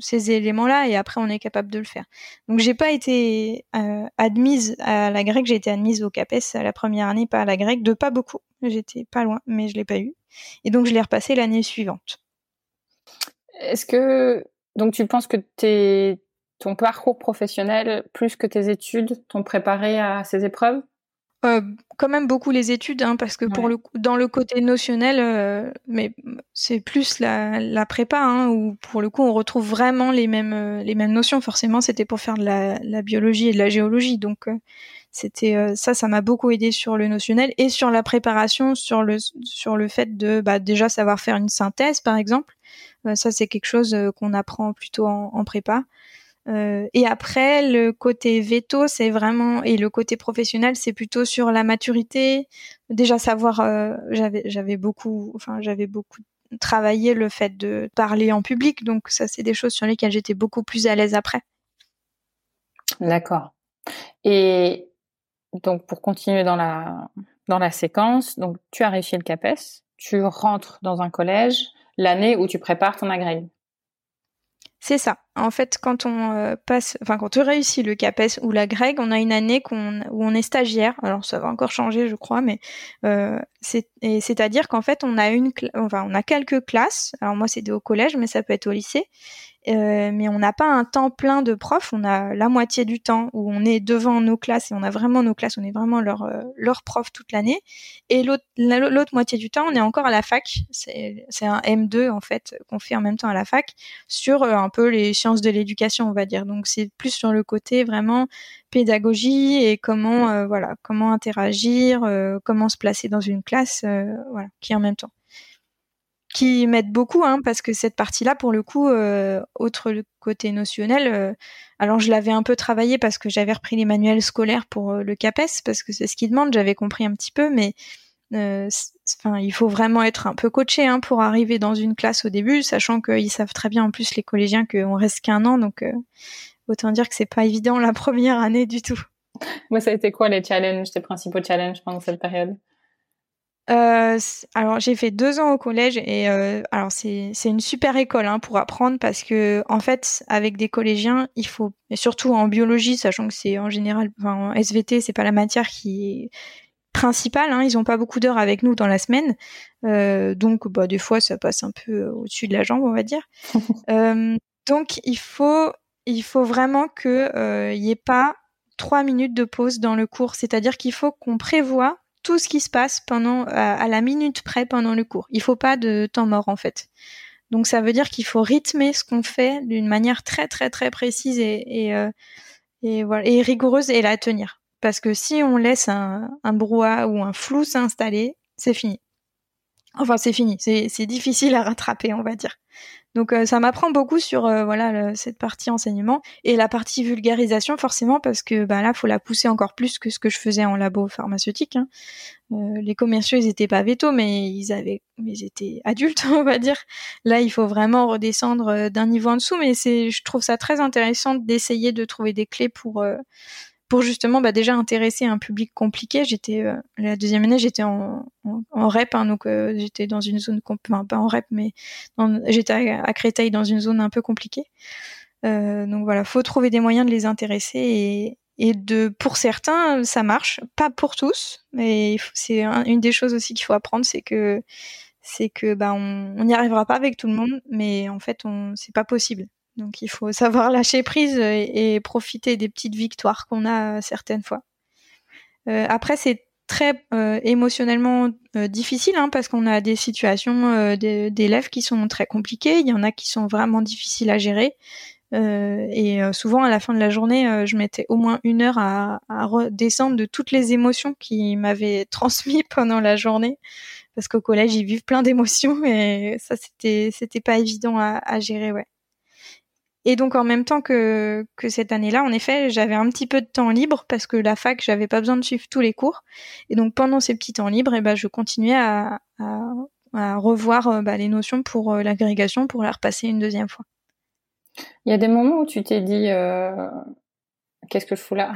ces éléments-là, et après on est capable de le faire. Donc j'ai pas été euh, admise à la grecque, j'ai été admise au CAPES à la première année, pas à la grecque, de pas beaucoup. J'étais pas loin, mais je l'ai pas eu. Et donc je l'ai repassé l'année suivante. Est-ce que donc tu penses que tes ton parcours professionnel plus que tes études t'ont préparé à ces épreuves? Euh, quand même beaucoup les études, hein, parce que ouais. Pour le coup, dans le côté notionnel, euh, mais c'est plus la, la prépa, hein, où pour le coup on retrouve vraiment les mêmes les mêmes notions. Forcément, c'était pour faire de la, la biologie et de la géologie, donc euh, c'était euh, ça, ça m'a beaucoup aidé sur le notionnel et sur la préparation, sur le sur le fait de bah, déjà savoir faire une synthèse, par exemple. Euh, ça, c'est quelque chose qu'on apprend plutôt en, en prépa. Euh, et après, le côté veto, c'est vraiment, et le côté professionnel, c'est plutôt sur la maturité. Déjà savoir, euh, j'avais, j'avais beaucoup, enfin, j'avais beaucoup travaillé le fait de parler en public. Donc ça, c'est des choses sur lesquelles j'étais beaucoup plus à l'aise après. D'accord. Et donc, pour continuer dans la, dans la séquence, donc, tu as réussi le CAPES, tu rentres dans un collège l'année où tu prépares ton agrég. C'est ça. En fait, quand on euh, passe, enfin, quand on réussit le CAPES ou l'agrég, on a une année qu'on, où on est stagiaire. Alors, ça va encore changer, je crois, mais euh, c'est, et c'est-à-dire qu'en fait, on a une, cl- enfin, on a quelques classes. Alors moi, c'était au collège, mais ça peut être au lycée. Euh, mais on n'a pas un temps plein de profs. On a la moitié du temps où on est devant nos classes et on a vraiment nos classes. On est vraiment leur euh, leur prof toute l'année. Et l'autre la, l'autre moitié du temps, on est encore à la fac. C'est c'est un M deux en fait qu'on fait en même temps à la fac sur euh, un peu les sciences de l'éducation, on va dire. Donc c'est plus sur le côté vraiment pédagogie et comment euh, voilà comment interagir, euh, comment se placer dans une classe, euh, voilà, qui est en même temps. Qui m'aident beaucoup, hein, parce que cette partie-là, pour le coup, euh, autre côté notionnel, euh, alors je l'avais un peu travaillé parce que j'avais repris les manuels scolaires pour euh, le CAPES, parce que c'est ce qu'ils demandent, j'avais compris un petit peu, mais euh, enfin, il faut vraiment être un peu coaché, hein, pour arriver dans une classe au début, sachant qu'ils savent très bien, en plus, les collégiens, qu'on reste qu'un an, donc euh, autant dire que c'est pas évident la première année du tout. Moi, ça a été quoi les challenges, tes principaux challenges pendant cette période ? Euh, alors j'ai fait deux ans au collège et euh, alors c'est c'est une super école, hein, pour apprendre, parce que en fait avec des collégiens il faut, et surtout en biologie, sachant que c'est en général, enfin en S V T c'est pas la matière qui est principale, hein, ils ont pas beaucoup d'heures avec nous dans la semaine, euh, donc bah des fois ça passe un peu au-dessus de la jambe, on va dire. euh, donc il faut il faut vraiment que il euh, y ait pas trois minutes de pause dans le cours, c'est-à-dire qu'il faut qu'on prévoie tout ce qui se passe pendant, à, à la minute près pendant le cours. Il faut pas de temps mort, en fait. Donc, ça veut dire qu'il faut rythmer ce qu'on fait d'une manière très, très, très précise et, et, euh, et, voilà, et rigoureuse et la tenir. Parce que si on laisse un, un brouhaha ou un flou s'installer, c'est fini. Enfin, c'est fini. C'est, c'est difficile à rattraper, on va dire. Donc, euh, ça m'apprend beaucoup sur euh, voilà le, cette partie enseignement et la partie vulgarisation, forcément, parce que bah, là, il faut la pousser encore plus que ce que je faisais en labo pharmaceutique. Hein. Euh, les commerciaux, ils n'étaient pas vétos, mais ils avaient, ils étaient adultes, on va dire. Là, il faut vraiment redescendre d'un niveau en dessous, mais c'est, je trouve ça très intéressant d'essayer de trouver des clés pour... Euh, pour justement bah, déjà intéresser un public compliqué. J'étais euh, la deuxième année, j'étais en, en, en R E P, hein, donc euh, j'étais dans une zone, compl- enfin pas en R E P, mais dans, j'étais à, à Créteil dans une zone un peu compliquée. Euh, donc voilà, faut trouver des moyens de les intéresser et, et de, pour certains, ça marche, pas pour tous, mais c'est un, une des choses aussi qu'il faut apprendre, c'est que c'est que bah on n'y arrivera pas avec tout le monde, mais en fait on, c'est pas possible. Donc, il faut savoir lâcher prise et, et profiter des petites victoires qu'on a euh, certaines fois. Euh, après, c'est très euh, émotionnellement euh, difficile hein, parce qu'on a des situations euh, de, d'élèves qui sont très compliquées. Il y en a qui sont vraiment difficiles à gérer. Euh, et euh, souvent, à la fin de la journée, euh, je mettais au moins une heure à, à redescendre de toutes les émotions qui m'avaient transmises pendant la journée. Parce qu'au collège, ils vivent plein d'émotions et ça, c'était, c'était pas évident à, à gérer, ouais. Et donc, en même temps que, que cette année-là, en effet, j'avais un petit peu de temps libre parce que la fac, j'avais pas besoin de suivre tous les cours. Et donc, pendant ces petits temps libres, eh ben, je continuais à, à, à revoir euh, bah, les notions pour euh, l'agrégation, pour la repasser une deuxième fois. Il y a des moments où tu t'es dit euh, « Qu'est-ce que je fous là ?»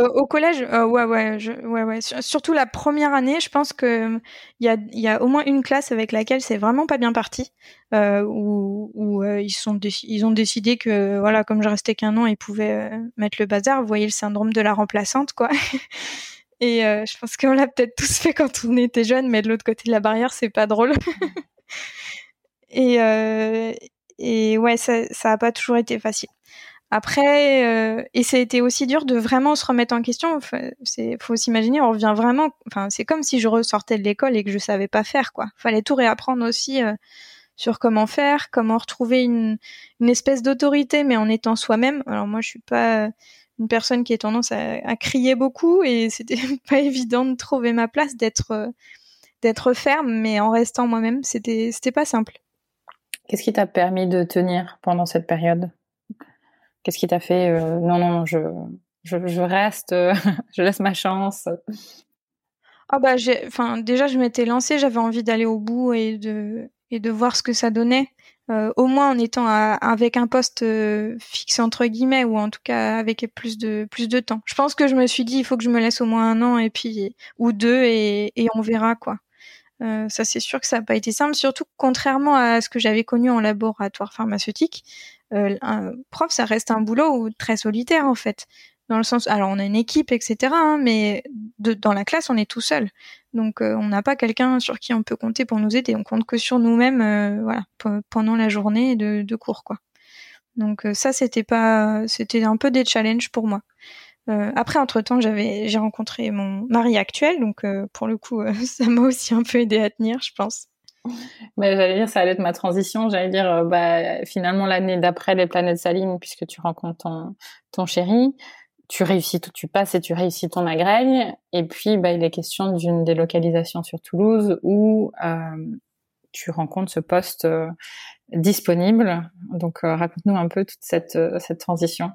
Euh, au collège, euh, ouais, ouais, je, ouais, ouais. Surtout la première année, je pense que il y a, il y a au moins une classe avec laquelle c'est vraiment pas bien parti, euh, où, où euh, ils sont, dé- ils ont décidé que, voilà, comme je restais qu'un an, ils pouvaient euh, mettre le bazar. Vous voyez le syndrome de la remplaçante, quoi. Et euh, je pense qu'on l'a peut-être tous fait quand on était jeunes, mais de l'autre côté de la barrière, c'est pas drôle. Et euh, et ouais, ça, ça a pas toujours été facile. Après, euh, et ça a été aussi dur de vraiment se remettre en question. C'est, faut s'imaginer, on revient vraiment. Enfin, c'est comme si je ressortais de l'école et que je savais pas faire, quoi. Fallait tout réapprendre aussi euh, sur comment faire, comment retrouver une, une espèce d'autorité, mais en étant soi-même. Alors moi, je suis pas une personne qui ait tendance à, à crier beaucoup, et c'était pas évident de trouver ma place, d'être euh, d'être ferme, mais en restant moi-même. C'était c'était pas simple. Qu'est-ce qui t'a permis de tenir pendant cette période ? Qu'est-ce qui t'a fait euh, non, non, non, je, je, je reste, euh, je laisse ma chance. Ah bah, j'ai, enfin, déjà, je m'étais lancée, j'avais envie d'aller au bout et de, et de voir ce que ça donnait. Euh, au moins en étant à, avec un poste euh, fixe entre guillemets, ou en tout cas avec plus de plus de temps. Je pense que je me suis dit, il faut que je me laisse au moins un an et puis ou deux et, et on verra quoi. Euh, ça, c'est sûr que ça n'a pas été simple, surtout contrairement à ce que j'avais connu en laboratoire pharmaceutique. Euh, un prof, ça reste un boulot très solitaire en fait, dans le sens, alors on a une équipe, et cetera, hein, mais de, dans la classe, on est tout seul, donc euh, on n'a pas quelqu'un sur qui on peut compter pour nous aider, on compte que sur nous-mêmes, euh, voilà, p- pendant la journée de, de cours, quoi. Donc euh, ça, c'était pas, c'était un peu des challenges pour moi. Euh, après, entre-temps, j'avais, j'ai rencontré mon mari actuel, donc euh, pour le coup, euh, ça m'a aussi un peu aidé à tenir, je pense. Mais j'allais dire, ça allait être ma transition. J'allais dire, euh, bah, finalement, l'année d'après, les planètes s'alignent puisque tu rencontres ton, ton chéri, tu réussis tout, tu passes et tu réussis ton agrègue. Et puis, bah, il est question d'une délocalisation sur Toulouse où euh, tu rencontres ce poste euh, disponible. Donc, euh, raconte-nous un peu toute cette, euh, cette transition.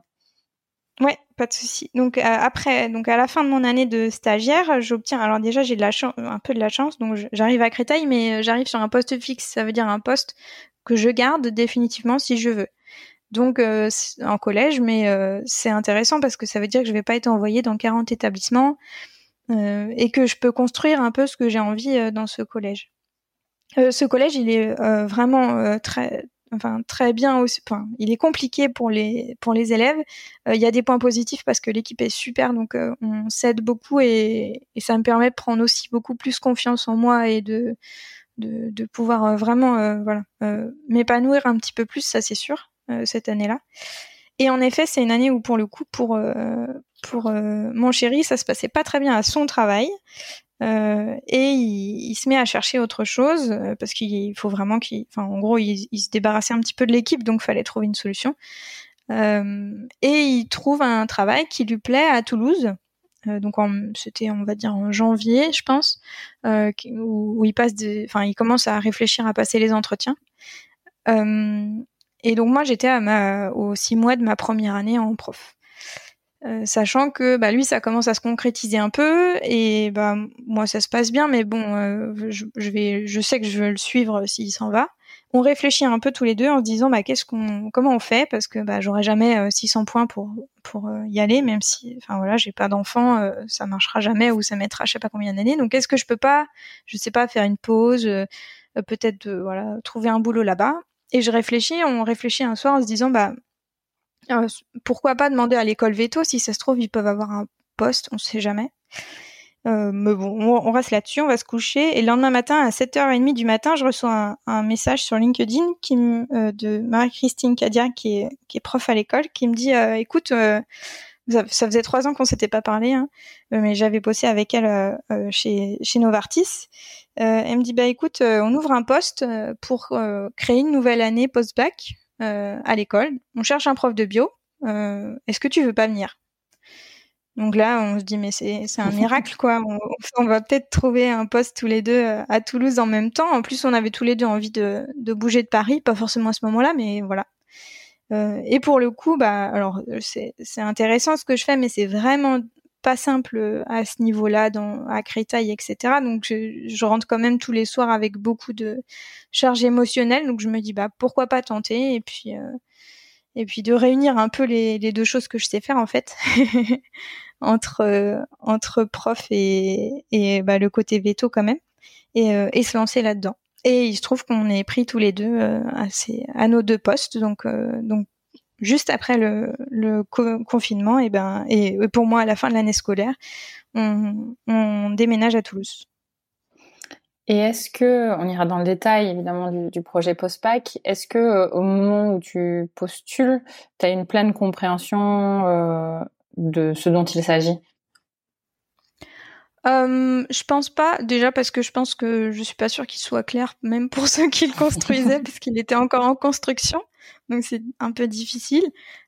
Ouais, pas de souci. Donc euh, après, donc à la fin de mon année de stagiaire, j'obtiens. Alors déjà, j'ai de la chance, un peu de la chance. Donc j'arrive à Créteil, mais j'arrive sur un poste fixe. Ça veut dire un poste que je garde définitivement si je veux. Donc euh, en collège, mais euh, c'est intéressant parce que ça veut dire que je vais pas être envoyée dans quarante établissements euh, et que je peux construire un peu ce que j'ai envie euh, dans ce collège. Euh, ce collège, il est euh, vraiment euh, très Enfin, très bien aussi. Enfin, il est compliqué pour les pour les élèves. Il euh, y a des points positifs parce que l'équipe est super, donc euh, on s'aide beaucoup et, et ça me permet de prendre aussi beaucoup plus confiance en moi et de de, de pouvoir euh, vraiment euh, voilà euh, m'épanouir un petit peu plus. Ça, c'est sûr euh, cette année-là. Et en effet, c'est une année où pour le coup, pour euh, pour euh, mon chéri, ça se passait pas très bien à son travail. Euh, et il, il se met à chercher autre chose euh, parce qu'il faut vraiment qu'il, enfin en gros il, il se débarrassait un petit peu de l'équipe, donc fallait trouver une solution. Euh, et il trouve un travail qui lui plaît à Toulouse. Euh, donc en, c'était on va dire en janvier je pense, euh, où, où il passe, enfin il commence à réfléchir à passer les entretiens. Euh, et donc moi j'étais à ma, aux six mois de ma première année en prof. Euh, sachant que bah lui ça commence à se concrétiser un peu et bah moi ça se passe bien mais bon euh, je, je vais je sais que je veux le suivre s'il s'en va. On réfléchit un peu tous les deux en se disant bah qu'est-ce qu'on comment on fait parce que bah j'aurai jamais euh, six cents points pour pour euh, y aller, même si enfin voilà j'ai pas d'enfant, euh, ça marchera jamais ou ça mettra je sais pas combien d'années, donc est-ce que je peux pas je sais pas faire une pause, euh, peut-être euh, voilà trouver un boulot là-bas. Et je réfléchis on réfléchit un soir en se disant bah Euh, pourquoi pas demander à l'école Veto, si ça se trouve ils peuvent avoir un poste, on sait jamais. Euh, mais bon, on, on reste là-dessus, on va se coucher. Et le lendemain matin à sept heures trente du matin, je reçois un, un message sur LinkedIn qui m, euh, de Marie-Christine Cadia qui est, qui est prof à l'école, qui me dit euh, écoute, euh, ça, ça faisait trois ans qu'on s'était pas parlé, hein, mais j'avais bossé avec elle euh, euh, chez, chez Novartis. Euh, elle me dit bah écoute, euh, on ouvre un poste pour euh, créer une nouvelle année post-bac. Euh, à l'école, on cherche un prof de bio, euh, est-ce que tu veux pas venir? Donc là, on se dit, mais c'est, c'est un miracle, quoi. On, on va peut-être trouver un poste tous les deux à Toulouse en même temps. En plus, on avait tous les deux envie de, de bouger de Paris, pas forcément à ce moment-là, mais voilà. Euh, et pour le coup, bah, alors, c'est, c'est intéressant ce que je fais, mais c'est vraiment pas simple à ce niveau-là, dans, à Créteil, et cetera. Donc, je, je rentre quand même tous les soirs avec beaucoup de charge émotionnelle. Donc, je me dis, bah, pourquoi pas tenter? Et puis, euh, et puis de réunir un peu les, les deux choses que je sais faire, en fait, entre, euh, entre prof et, et, bah, le côté veto quand même, et, euh, et se lancer là-dedans. Et il se trouve qu'on est pris tous les deux euh, à, ces, à nos deux postes. Donc, euh, donc, juste après le, le co- confinement, et ben, et pour moi à la fin de l'année scolaire, on, on déménage à Toulouse. Et est-ce que, on ira dans le détail évidemment du, du projet post-bac, est-ce que euh, au moment où tu postules, tu as une pleine compréhension euh, de ce dont il s'agit ? Euh, je pense pas, déjà parce que je pense que je suis pas sûre qu'il soit clair, même pour ceux qui le construisaient, parce qu'il était encore en construction, donc c'est un peu difficile.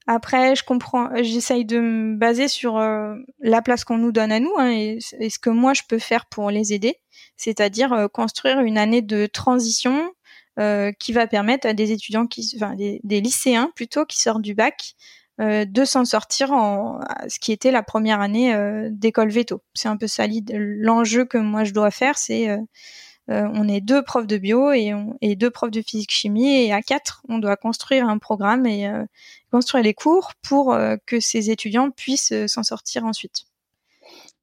Après, je comprends, j'essaye de me baser sur euh, la place qu'on nous donne à nous, hein, et, et ce que moi je peux faire pour les aider, c'est-à-dire euh, construire une année de transition euh, qui va permettre à des étudiants, qui, enfin des, des lycéens plutôt, qui sortent du bac, Euh, de s'en sortir en ce qui était la première année euh, d'école veto. C'est un peu ça l'enjeu que moi je dois faire, c'est euh, euh, on est deux profs de bio et, on, et deux profs de physique-chimie, et à quatre, on doit construire un programme et euh, construire les cours pour euh, que ces étudiants puissent euh, s'en sortir ensuite.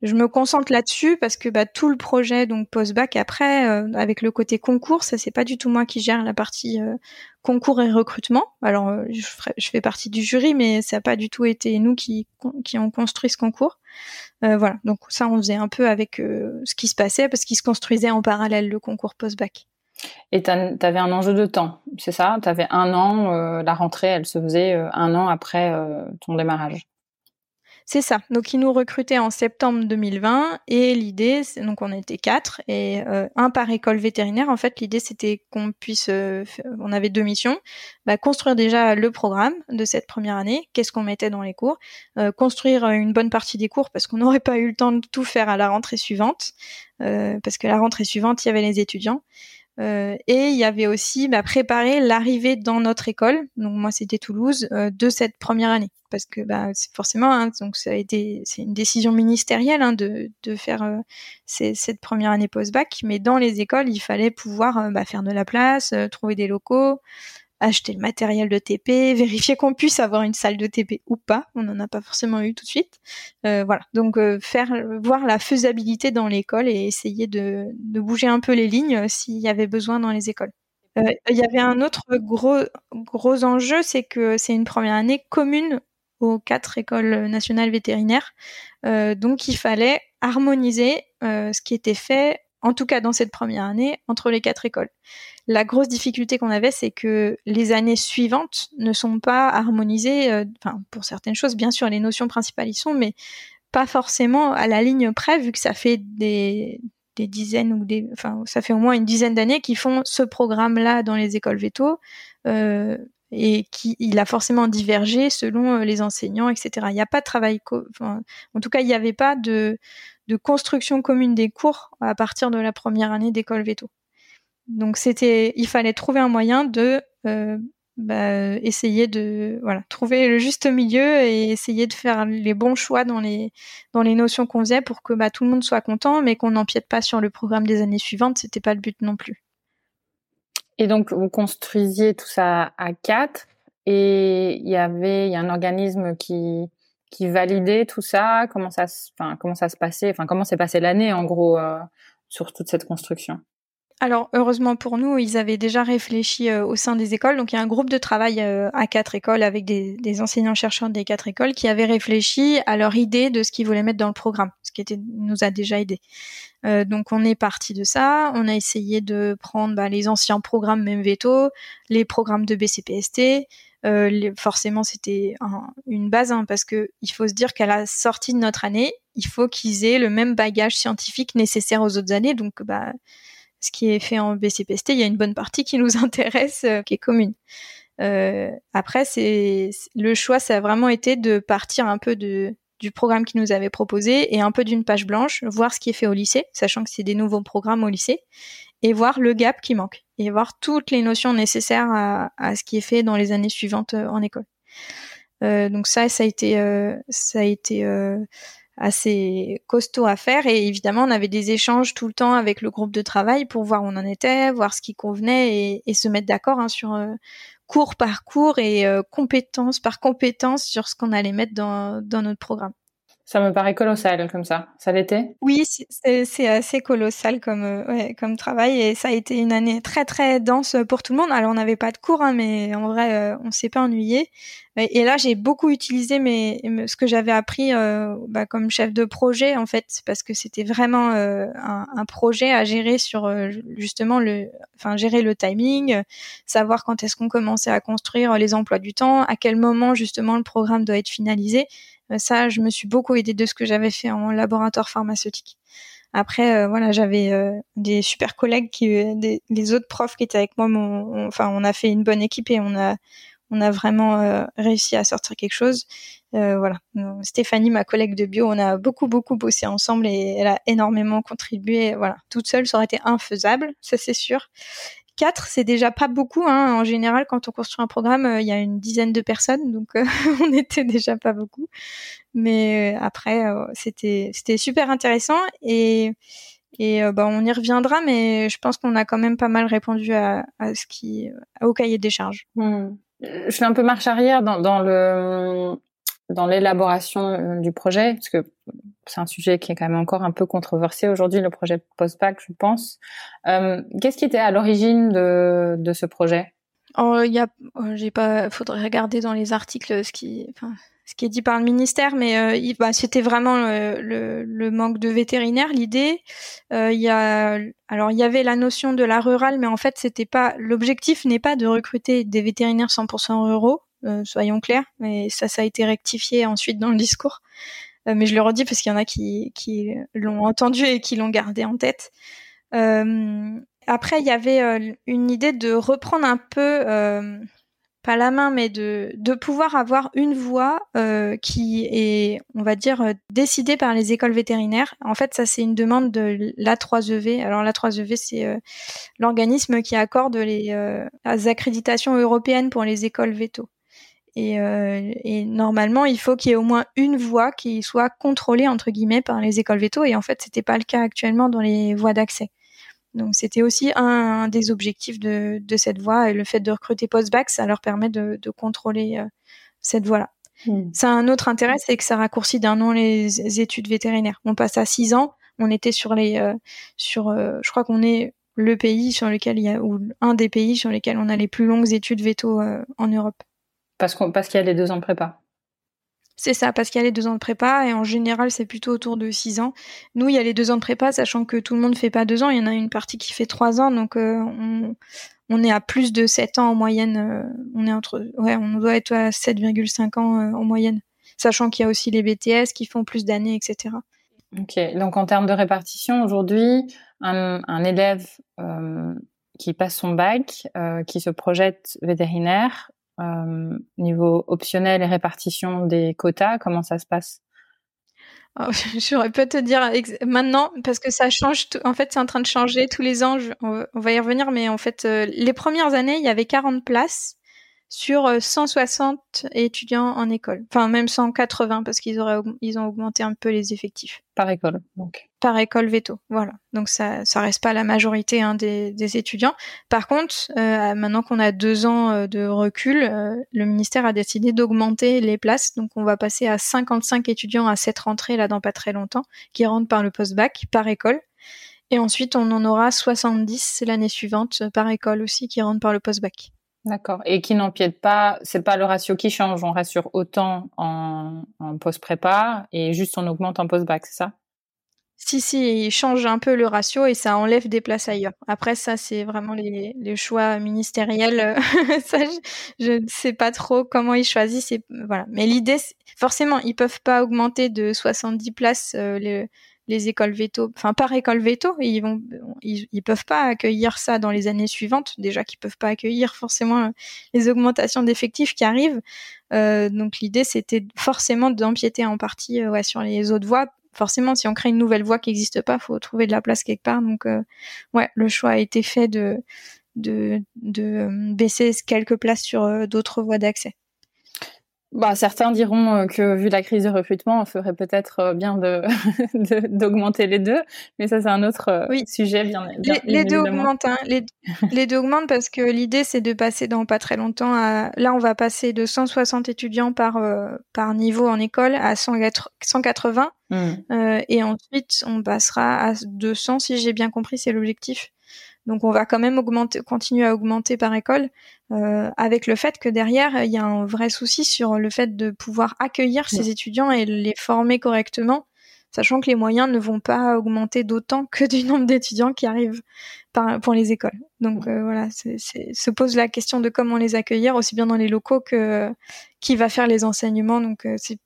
Je me concentre là-dessus parce que bah, tout le projet donc post-bac après, euh, avec le côté concours, ça c'est pas du tout moi qui gère la partie euh, concours et recrutement. Alors, je, ferai, je fais partie du jury, mais ça n'a pas du tout été nous qui qui ont construit ce concours. Euh, voilà, donc ça, on faisait un peu avec euh, ce qui se passait, parce qu'il se construisait en parallèle, le concours post-bac. Et tu avais un enjeu de temps, c'est ça ? Tu avais un an, euh, la rentrée, elle se faisait euh, un an après euh, ton démarrage. C'est ça. Donc, ils nous recrutaient en septembre deux mille vingt, et l'idée, c'est, donc on était quatre et euh, un par école vétérinaire. En fait, l'idée, c'était qu'on puisse, euh, on avait deux missions, bah, construire déjà le programme de cette première année, qu'est-ce qu'on mettait dans les cours, euh, construire une bonne partie des cours parce qu'on n'aurait pas eu le temps de tout faire à la rentrée suivante, euh, parce que la rentrée suivante, il y avait les étudiants. Euh, et il y avait aussi bah, préparer l'arrivée dans notre école, donc moi c'était Toulouse, euh, de cette première année, parce que bah, c'est forcément, hein, donc ça a été, c'est une décision ministérielle, hein, de, de faire euh, ces, cette première année post-bac, mais dans les écoles il fallait pouvoir euh, bah, faire de la place, euh, trouver des locaux, acheter le matériel de T P, vérifier qu'on puisse avoir une salle de T P ou pas, on n'en a pas forcément eu tout de suite, euh, voilà, donc euh, faire voir la faisabilité dans l'école et essayer de, de bouger un peu les lignes euh, s'il y avait besoin dans les écoles. Il euh, y avait un autre gros, gros enjeu, c'est que c'est une première année commune aux quatre écoles nationales vétérinaires, euh, donc il fallait harmoniser euh, ce qui était fait, en tout cas dans cette première année, entre les quatre écoles. La grosse difficulté qu'on avait, c'est que les années suivantes ne sont pas harmonisées, euh, enfin pour certaines choses, bien sûr, les notions principales y sont, mais pas forcément à la ligne près, vu que ça fait des, des dizaines ou des, enfin, ça fait au moins une dizaine d'années qu'ils font ce programme-là dans les écoles véto, euh, et qui, il a forcément divergé selon les enseignants, et cetera. Il n'y a pas de travail, co- enfin, en tout cas, il n'y avait pas de, de construction commune des cours à partir de la première année d'école véto. Donc c'était, il fallait trouver un moyen de, euh, bah, essayer de, voilà, trouver le juste milieu et essayer de faire les bons choix dans les, dans les notions qu'on faisait pour que, bah, tout le monde soit content, mais qu'on n'empiète pas sur le programme des années suivantes. C'était pas le but non plus. Et donc, vous construisiez tout ça à quatre, et il y avait, il y a un organisme qui, qui validait tout ça. Comment ça se, enfin, comment ça se passait, enfin, comment s'est passée l'année, en gros, euh, sur toute cette construction? Alors, heureusement pour nous, ils avaient déjà réfléchi euh, au sein des écoles. Donc, il y a un groupe de travail euh, à quatre écoles avec des, des enseignants-chercheurs des quatre écoles qui avaient réfléchi à leur idée de ce qu'ils voulaient mettre dans le programme, ce qui était, nous a déjà aidés. Euh, donc, on est parti de ça. On a essayé de prendre bah, les anciens programmes, même Veto, les programmes de B C P S T. Euh, les, forcément, c'était un, une base, hein, parce que il faut se dire qu'à la sortie de notre année, il faut qu'ils aient le même bagage scientifique nécessaire aux autres années. Donc, bah... ce qui est fait en B C P S T, il y a une bonne partie qui nous intéresse, euh, qui est commune. Euh, après, c'est, c'est le choix, ça a vraiment été de partir un peu de du programme qu'ils nous avaient proposé et un peu d'une page blanche, voir ce qui est fait au lycée, sachant que c'est des nouveaux programmes au lycée, et voir le gap qui manque, et voir toutes les notions nécessaires à, à ce qui est fait dans les années suivantes euh, en école. Euh, donc ça, ça a été, euh, ça a été. Euh, assez costaud à faire, et évidemment on avait des échanges tout le temps avec le groupe de travail pour voir où on en était, voir ce qui convenait et, et se mettre d'accord hein, sur euh, cours par cours et euh, compétence par compétence sur ce qu'on allait mettre dans, dans notre programme. Ça me paraît colossal comme ça, ça l'était ? Oui, c'est, c'est assez colossal comme, euh, ouais, comme travail, et ça a été une année très très dense pour tout le monde. Alors on n'avait pas de cours, hein, mais en vrai euh, on s'est pas ennuyé. Et là j'ai beaucoup utilisé mes, ce que j'avais appris euh, bah, comme chef de projet en fait, parce que c'était vraiment euh, un, un projet à gérer sur euh, justement le, enfin gérer le timing, euh, savoir quand est-ce qu'on commençait à construire les emplois du temps, à quel moment justement le programme doit être finalisé. Ça, je me suis beaucoup aidée de ce que j'avais fait en laboratoire pharmaceutique. Après, euh, voilà, j'avais euh, des super collègues qui, des, les autres profs qui étaient avec moi, on, on, enfin, on a fait une bonne équipe et on a, on a vraiment euh, réussi à sortir quelque chose. Euh, voilà. Donc, Stéphanie, ma collègue de bio, on a beaucoup, beaucoup bossé ensemble et elle a énormément contribué. Voilà, toute seule, ça aurait été infaisable, ça c'est sûr. Quatre, c'est déjà pas beaucoup. Hein. En général, quand on construit un programme, il euh, y a une dizaine de personnes, donc euh, on était déjà pas beaucoup. Mais euh, après, euh, c'était c'était super intéressant et et euh, bah, on y reviendra. Mais je pense qu'on a quand même pas mal répondu à, à ce qui au cahier des charges. Mmh. Je fais un peu marche arrière dans dans le dans l'élaboration du projet, parce que c'est un sujet qui est quand même encore un peu controversé aujourd'hui, le projet post-bac, je pense. Euh, qu'est-ce qui était à l'origine de, de ce projet ? Oh, y a, j'ai pas, faudrait regarder dans les articles ce qui, enfin, ce qui est dit par le ministère, mais euh, il, bah, c'était vraiment le, le, le manque de vétérinaires, l'idée. Euh, y a, alors, il y avait la notion de la rurale, mais en fait, c'était pas, l'objectif n'est pas de recruter des vétérinaires cent pour cent ruraux. Euh, soyons clairs, mais ça, ça a été rectifié ensuite dans le discours. Euh, mais je le redis parce qu'il y en a qui, qui l'ont entendu et qui l'ont gardé en tête. Euh, après, il y avait euh, une idée de reprendre un peu, euh, pas la main, mais de, de pouvoir avoir une voix euh, qui est, on va dire, euh, décidée par les écoles vétérinaires. En fait, ça, c'est une demande de l'A trois E V. Alors, l'A trois E V, c'est euh, l'organisme qui accorde les, euh, les accréditations européennes pour les écoles véto. Et, euh, et normalement, il faut qu'il y ait au moins une voie qui soit contrôlée entre guillemets par les écoles véto. Et en fait, c'était pas le cas actuellement dans les voies d'accès. Donc, c'était aussi un, un des objectifs de, de cette voie. Et le fait de recruter post-bac, ça leur permet de, de contrôler euh, cette voie-là. Mmh. Ça a un autre intérêt, c'est que ça raccourcit d'un an les études vétérinaires. On passe à six ans. On était sur les, euh, sur, euh, je crois qu'on est le pays sur lequel il y a, ou un des pays sur lesquels on a les plus longues études véto euh, en Europe. Parce qu'on, parce qu'il y a les deux ans de prépa. C'est ça, parce qu'il y a les deux ans de prépa, et en général, c'est plutôt autour de six ans. Nous, il y a les deux ans de prépa, sachant que tout le monde ne fait pas deux ans, il y en a une partie qui fait trois ans, donc euh, on, on est à plus de sept ans en moyenne. Euh, on est entre, ouais, on doit être à sept virgule cinq ans euh, en moyenne, sachant qu'il y a aussi les B T S qui font plus d'années, et cetera. Ok, donc en termes de répartition, aujourd'hui, un, un élève euh, qui passe son bac, euh, qui se projette vétérinaire, euh, niveau optionnel et répartition des quotas, comment ça se passe ? Oh, je saurais pas te dire ex- maintenant parce que ça change. T- en fait, c'est en train de changer tous les ans. Je, on, on va y revenir, mais en fait, euh, les premières années, il y avait quarante places sur euh, cent soixante étudiants en école. Enfin, même cent quatre-vingts parce qu'ils auraient, ils ont augmenté un peu les effectifs. Par école, donc. Par école véto, voilà. Donc ça, ça reste pas la majorité hein, des, des étudiants. Par contre, euh, maintenant qu'on a deux ans euh, de recul, euh, le ministère a décidé d'augmenter les places. Donc on va passer à cinquante-cinq étudiants à cette rentrée là dans pas très longtemps, qui rentrent par le post-bac, par école. Et ensuite on en aura soixante-dix l'année suivante par école aussi, qui rentrent par le post-bac. D'accord. Et qui n'empiète pas, c'est pas le ratio qui change. On rassure autant en, en post-prépa et juste on augmente en post-bac, c'est ça ? Si, si, il change un peu le ratio et ça enlève des places ailleurs. Après, ça, c'est vraiment les, les choix ministériels. Ça, je ne sais pas trop comment ils choisissent. Et, voilà. Mais l'idée, c'est, forcément, ils peuvent pas augmenter de soixante-dix places euh, les, les écoles véto. Enfin, par école véto, ils vont, ils, ils peuvent pas accueillir ça dans les années suivantes. Déjà qu'ils peuvent pas accueillir forcément les augmentations d'effectifs qui arrivent. Euh, donc l'idée, c'était forcément d'empiéter en partie euh, ouais, sur les autres voies. Forcément, si on crée une nouvelle voie qui n'existe pas, il faut trouver de la place quelque part. Donc, euh, ouais, le choix a été fait de, de, de baisser quelques places sur euh, d'autres voies d'accès. Bah, certains diront euh, que, vu la crise de recrutement, on ferait peut-être euh, bien de, de, d'augmenter les deux. Mais ça, c'est un autre euh, oui. sujet. Bien, bien, les, les deux augmentent. Hein, les, les deux augmentent parce que l'idée, c'est de passer dans pas très longtemps à... Là, on va passer de cent soixante étudiants par, euh, par niveau en école à cent quatre-vingts. Mmh. Euh, et ensuite, on passera à deux cents, si j'ai bien compris, c'est l'objectif. Donc, on va quand même augmenter, continuer à augmenter par école, euh, avec le fait que derrière, il y a un vrai souci sur le fait de pouvoir accueillir ces étudiants et les former correctement, sachant que les moyens ne vont pas augmenter d'autant que du nombre d'étudiants qui arrivent par, pour les écoles. Donc, euh, voilà, c'est, c'est, se pose la question de comment les accueillir, aussi bien dans les locaux que euh, qui va faire les enseignements. Donc, euh, c'est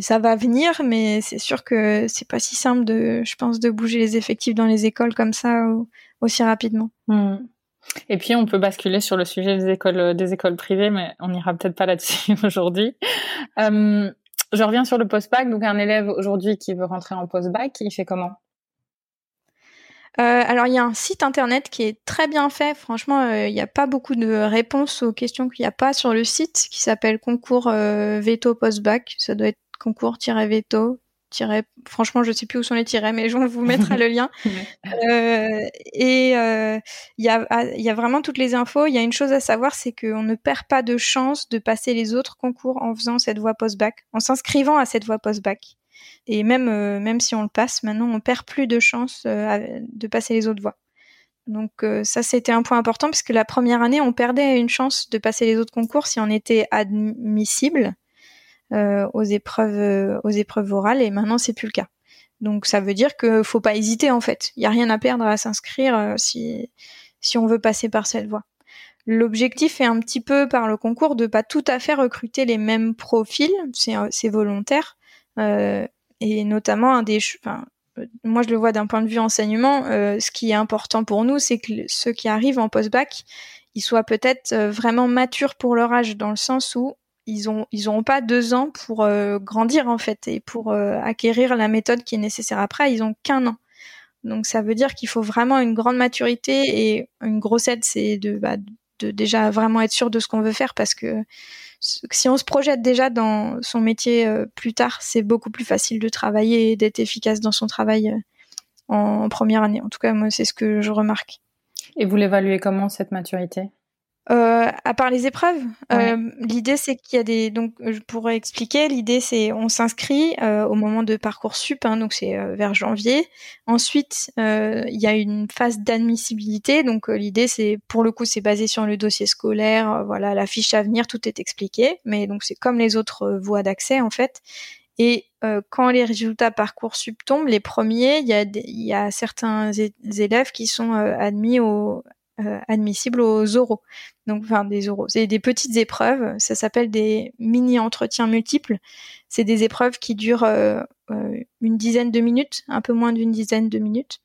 ça va venir, mais c'est sûr que c'est pas si simple de, je pense, de bouger les effectifs dans les écoles comme ça aussi rapidement. Mmh. Et puis on peut basculer sur le sujet des écoles, des écoles privées, mais on n'ira peut-être pas là-dessus aujourd'hui. Euh, je reviens sur le post-bac. Donc un élève aujourd'hui qui veut rentrer en post-bac, il fait comment ? Euh, alors, il y a un site internet qui est très bien fait. Franchement, il euh, n'y a pas beaucoup de réponses aux questions qu'il n'y a pas sur le site, qui s'appelle concours euh, veto post-bac. Ça doit être concours-veto. Franchement, je ne sais plus où sont les tirets, mais on vous mettra le lien. euh, et il euh, y, y a vraiment toutes les infos. Il y a une chose à savoir, c'est qu'on ne perd pas de chance de passer les autres concours en faisant cette voie post-bac, en s'inscrivant à cette voie post-bac. Et même, euh, même si on le passe, maintenant, on perd plus de chance euh, de passer les autres voies. Donc euh, ça, c'était un point important, parce que la première année, on perdait une chance de passer les autres concours si on était admissible euh, aux épreuves, euh, aux épreuves orales, et maintenant, c'est plus le cas. Donc ça veut dire que faut pas hésiter, en fait. Il n'y a rien à perdre à s'inscrire euh, si, si on veut passer par cette voie. L'objectif est un petit peu, par le concours, de pas tout à fait recruter les mêmes profils, c'est, c'est volontaire. Euh, et notamment un des, enfin, moi je le vois d'un point de vue enseignement, euh, ce qui est important pour nous, c'est que ceux qui arrivent en post-bac, ils soient peut-être euh, vraiment matures pour leur âge, dans le sens où ils ont, ils n'auront pas deux ans pour euh, grandir en fait, et pour euh, acquérir la méthode qui est nécessaire après, ils n'ont qu'un an. Donc ça veut dire qu'il faut vraiment une grande maturité, et une grosse aide, c'est de, bah, de déjà vraiment être sûr de ce qu'on veut faire, parce que si on se projette déjà dans son métier euh, plus tard, c'est beaucoup plus facile de travailler et d'être efficace dans son travail euh, en, en première année. En tout cas, moi, c'est ce que je remarque. Et vous l'évaluez comment, cette maturité ? Euh, à part les épreuves, ouais. euh, l'idée c'est qu'il y a des, donc je pourrais expliquer. L'idée c'est on s'inscrit euh, au moment de Parcoursup, hein, donc c'est euh, vers janvier. Ensuite, euh, il y a une phase d'admissibilité. Donc euh, l'idée c'est, pour le coup, c'est basé sur le dossier scolaire, euh, voilà, la fiche à venir, tout est expliqué. Mais donc c'est comme les autres euh, voies d'accès en fait. Et euh, quand les résultats Parcoursup tombent, les premiers, il y a des, il y a certains é- élèves qui sont euh, admis au Euh, admissibles aux oraux. Donc, enfin, des oraux. C'est des petites épreuves. Ça s'appelle des mini-entretiens multiples. C'est des épreuves qui durent euh, euh, une dizaine de minutes, un peu moins d'une dizaine de minutes.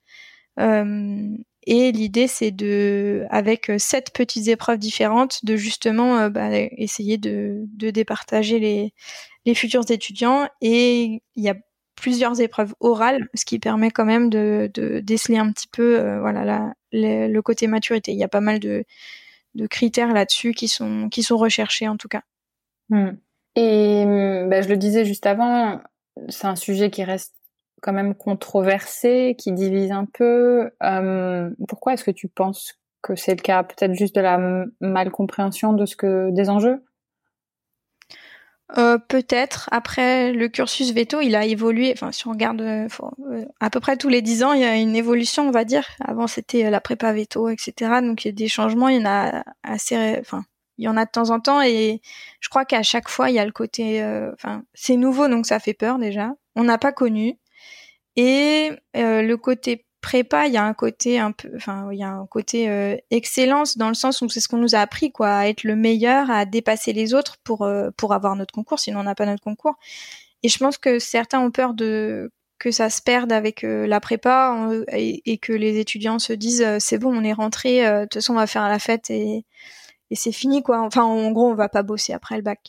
Euh, et l'idée, c'est de, avec sept petites épreuves différentes, de justement euh, bah, essayer de, de départager les, les futurs étudiants. Et il y a plusieurs épreuves orales, ce qui permet quand même de, de déceler un petit peu euh, voilà, la, la, le côté maturité. Il y a pas mal de, de critères là-dessus qui sont, qui sont recherchés en tout cas. Mmh. Et bah, je le disais juste avant, c'est un sujet qui reste quand même controversé, qui divise un peu. Euh, pourquoi est-ce que tu penses que c'est le cas ? Peut-être juste de la m- mal compréhension de ce que, des enjeux ? Euh, peut-être. Après, le cursus veto, il a évolué. Enfin, si on regarde euh, à peu près tous les dix ans, il y a une évolution, on va dire. Avant, c'était la prépa veto, et cetera. Donc, il y a des changements. Il y en a assez. Enfin, il y en a de temps en temps. Et je crois qu'à chaque fois, il y a le côté. Euh, enfin, c'est nouveau, donc ça fait peur déjà. On n'a pas connu. Et euh, le côté prépa, il y a un côté un peu. Enfin, il y a un côté euh, excellence dans le sens où c'est ce qu'on nous a appris, quoi, à être le meilleur, à dépasser les autres pour euh, pour avoir notre concours. Sinon, on n'a pas notre concours. Et je pense que certains ont peur de que ça se perde avec euh, la prépa euh, et, et que les étudiants se disent euh, c'est bon, on est rentré, euh, de toute façon, on va faire la fête et et c'est fini, quoi. Enfin, en gros, on va pas bosser après le bac.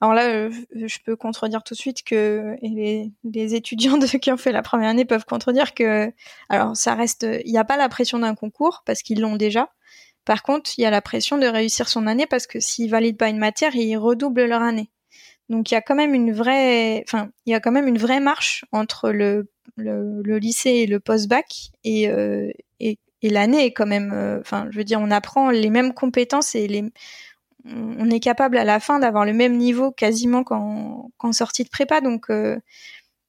Alors là, je peux contredire tout de suite que les, les étudiants de, qui ont fait la première année peuvent contredire que, alors ça reste, il n'y a pas la pression d'un concours parce qu'ils l'ont déjà. Par contre, il y a la pression de réussir son année parce que s'ils valident pas une matière, ils redoublent leur année. Donc il y a quand même une vraie, enfin il y a quand même une vraie marche entre le le, le lycée et le post-bac et euh, et, et l'année est quand même, euh, enfin je veux dire, on apprend les mêmes compétences et les on est capable à la fin d'avoir le même niveau quasiment qu'en, qu'en sortie de prépa, donc euh,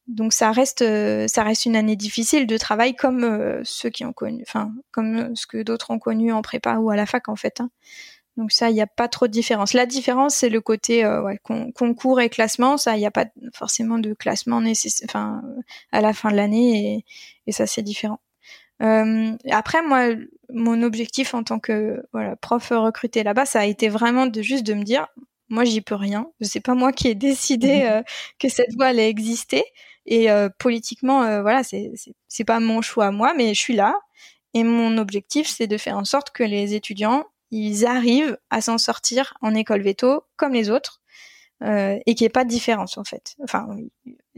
donc ça reste euh, ça reste une année difficile de travail comme euh, ceux qui ont connu, enfin comme ce que d'autres ont connu en prépa ou à la fac en fait. Hein. Donc ça, il y a pas trop de différence. La différence, c'est le côté euh, ouais, con- concours et classement. Ça, il y a pas forcément de classement nécessaire, enfin à la fin de l'année, et, et ça c'est différent. Euh, après, moi, mon objectif en tant que voilà prof recruté là-bas, ça a été vraiment de juste de me dire, moi, j'y peux rien. C'est pas moi qui ai décidé euh, que cette voie allait exister. Et euh, politiquement, euh, voilà, c'est, c'est c'est pas mon choix à moi, mais je suis là. Et mon objectif, c'est de faire en sorte que les étudiants, ils arrivent à s'en sortir en école veto comme les autres. Euh, et qu'il n'y ait pas de différence en fait. Enfin,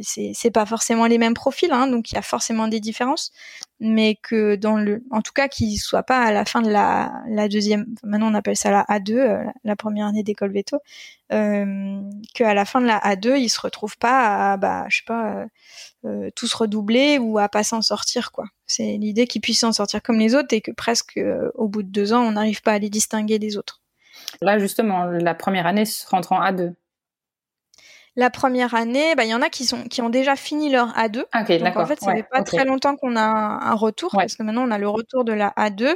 c'est, c'est pas forcément les mêmes profils, hein, donc il y a forcément des différences, mais que dans le, en tout cas, qu'ils soient pas à la fin de la, la deuxième. Maintenant, on appelle ça la A deux, euh, la première année d'école veto, euh, qu'à la fin de la A deux, ils se retrouvent pas à, bah, je sais pas, euh, tous redoubler ou à pas s'en sortir, quoi. C'est l'idée qu'ils puissent s'en sortir comme les autres et que presque euh, au bout de deux ans, on n'arrive pas à les distinguer des autres. Là, justement, la première année rentre en A deux. La première année, bah il y en a qui sont qui ont déjà fini leur A deux. Okay, donc en fait, ça ouais, fait pas okay. très longtemps qu'on a un, un retour ouais. parce que maintenant on a le retour de la A deux.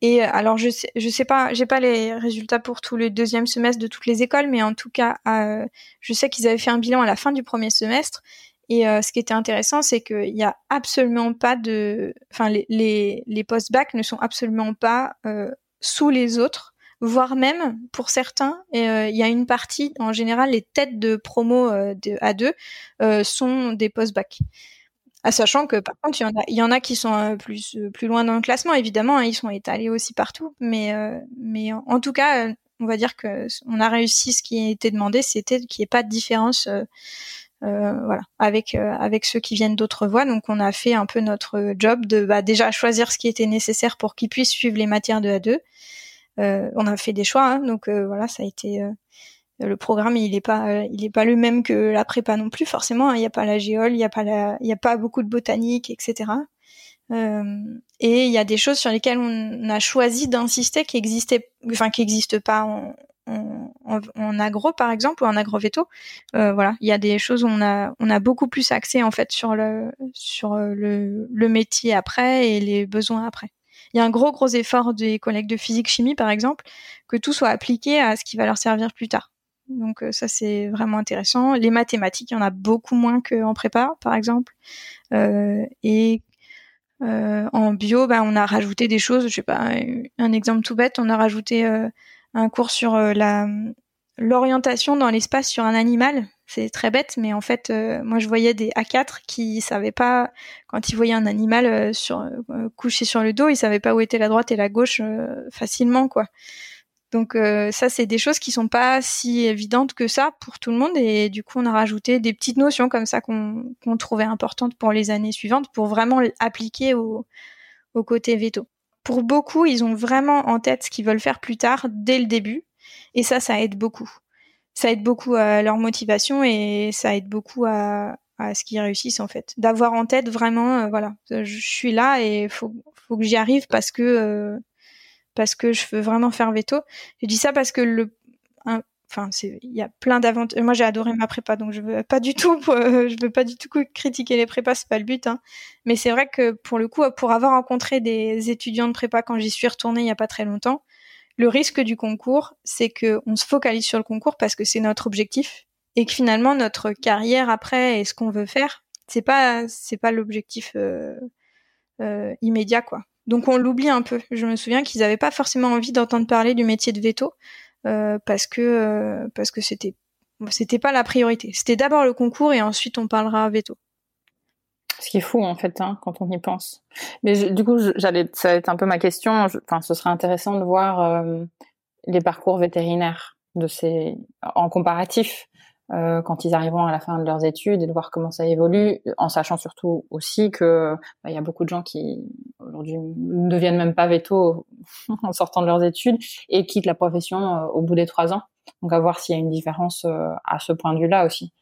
Et alors je sais je sais pas, j'ai pas les résultats pour tout le deuxième semestre de toutes les écoles, mais en tout cas, euh, je sais qu'ils avaient fait un bilan à la fin du premier semestre. Et euh, ce qui était intéressant, c'est que il y a absolument pas de, enfin les les, les post-bac ne sont absolument pas euh, sous les autres. Voire même, pour certains, il euh, y a une partie, en général, les têtes de promo euh, de A deux euh, sont des post-bac. À sachant que, par contre, il y en a, il y en a qui sont euh, plus euh, plus loin dans le classement, évidemment, hein, ils sont étalés aussi partout, mais euh, mais en, en tout cas, euh, on va dire que on a réussi ce qui a été demandé, c'était qu'il n'y ait pas de différence euh, euh, voilà, avec euh, avec ceux qui viennent d'autres voies. Donc, on a fait un peu notre job de bah, déjà choisir ce qui était nécessaire pour qu'ils puissent suivre les matières de A deux. Euh, on a fait des choix, hein, donc euh, voilà, ça a été euh, le programme. Il est pas, euh, il est pas le même que la prépa non plus forcément. Il hein, y a pas la géole, il y a pas la, il y a pas beaucoup de botanique, et cetera. Euh, et il y a des choses sur lesquelles on a choisi d'insister qui existaient, enfin qui n'existent pas en, en, en, en agro par exemple ou en agrovéto. Euh, voilà, il y a des choses où on a, on a beaucoup plus axé en fait sur le, sur le, le métier après et les besoins après. Il y a un gros, gros effort des collègues de physique-chimie, par exemple, que tout soit appliqué à ce qui va leur servir plus tard. Donc ça, c'est vraiment intéressant. Les mathématiques, il y en a beaucoup moins qu'en prépa, par exemple. Euh, et euh, en bio, bah, on a rajouté des choses, je sais pas, un exemple tout bête, on a rajouté euh, un cours sur euh, la l'orientation dans l'espace sur un animal. C'est très bête, mais en fait, euh, moi, je voyais des A quatre qui savaient pas, quand ils voyaient un animal euh, sur, euh, couché sur le dos, ils savaient pas où était la droite et la gauche euh, facilement, quoi. Donc euh, ça, c'est des choses qui sont pas si évidentes que ça pour tout le monde, et du coup, on a rajouté des petites notions comme ça qu'on, qu'on trouvait importantes pour les années suivantes, pour vraiment appliquer au, au côté veto. Pour beaucoup, ils ont vraiment en tête ce qu'ils veulent faire plus tard, dès le début, et ça, ça aide beaucoup. Ça aide beaucoup à leur motivation et ça aide beaucoup à, à ce qu'ils réussissent, en fait. D'avoir en tête vraiment, euh, voilà, je suis là et faut, faut que j'y arrive parce que, euh, parce que je veux vraiment faire veto. Je dis ça parce que le, un, enfin, c'est, il y a plein d'avantages. Moi, j'ai adoré ma prépa, donc je veux pas du tout, euh, je veux pas du tout critiquer les prépas, c'est pas le but, hein. Mais c'est vrai que pour le coup, pour avoir rencontré des étudiants de prépa quand j'y suis retournée il y a pas très longtemps, le risque du concours, c'est que on se focalise sur le concours parce que c'est notre objectif et que finalement notre carrière après et ce qu'on veut faire, c'est pas c'est pas l'objectif euh, euh, immédiat, quoi. Donc on l'oublie un peu. Je me souviens qu'ils avaient pas forcément envie d'entendre parler du métier de veto euh, parce que euh, parce que c'était c'était pas la priorité. C'était d'abord le concours et ensuite on parlera veto. Ce qui est fou, en fait, hein, quand on y pense. Mais je, du coup, je, j'allais, ça va être un peu ma question. Je, enfin, ce serait intéressant de voir euh, les parcours vétérinaires de ces, en comparatif euh, quand ils arriveront à la fin de leurs études et de voir comment ça évolue, en sachant surtout aussi que bah, y a beaucoup de gens qui, aujourd'hui, ne deviennent même pas véto en sortant de leurs études et quittent la profession euh, au bout des trois ans. Donc, à voir s'il y a une différence euh, à ce point de vue-là aussi.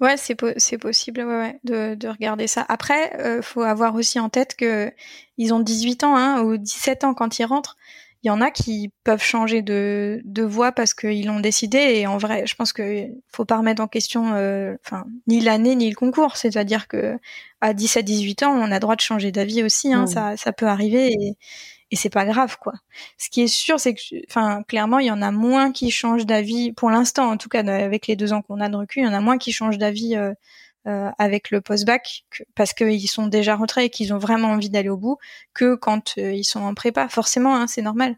Ouais, c'est po- c'est possible ouais, ouais, de de regarder ça. Après, euh, faut avoir aussi en tête que ils ont dix-huit ans hein, ou dix-sept ans quand ils rentrent. Il y en a qui peuvent changer de de voie parce qu'ils l'ont décidé. Et en vrai, je pense que faut pas remettre en question, euh, enfin, ni l'année ni le concours. C'est-à-dire que à dix-sept dix-huit ans, on a droit de changer d'avis aussi. Hein, mmh. Ça ça peut arriver et et c'est pas grave, quoi. Ce qui est sûr, c'est que, enfin, clairement, il y en a moins qui changent d'avis, pour l'instant, en tout cas, avec les deux ans qu'on a de recul, il y en a moins qui changent d'avis euh, euh, avec le post-bac, que, parce qu'ils sont déjà rentrés et qu'ils ont vraiment envie d'aller au bout, que quand euh, ils sont en prépa. Forcément, hein, c'est normal.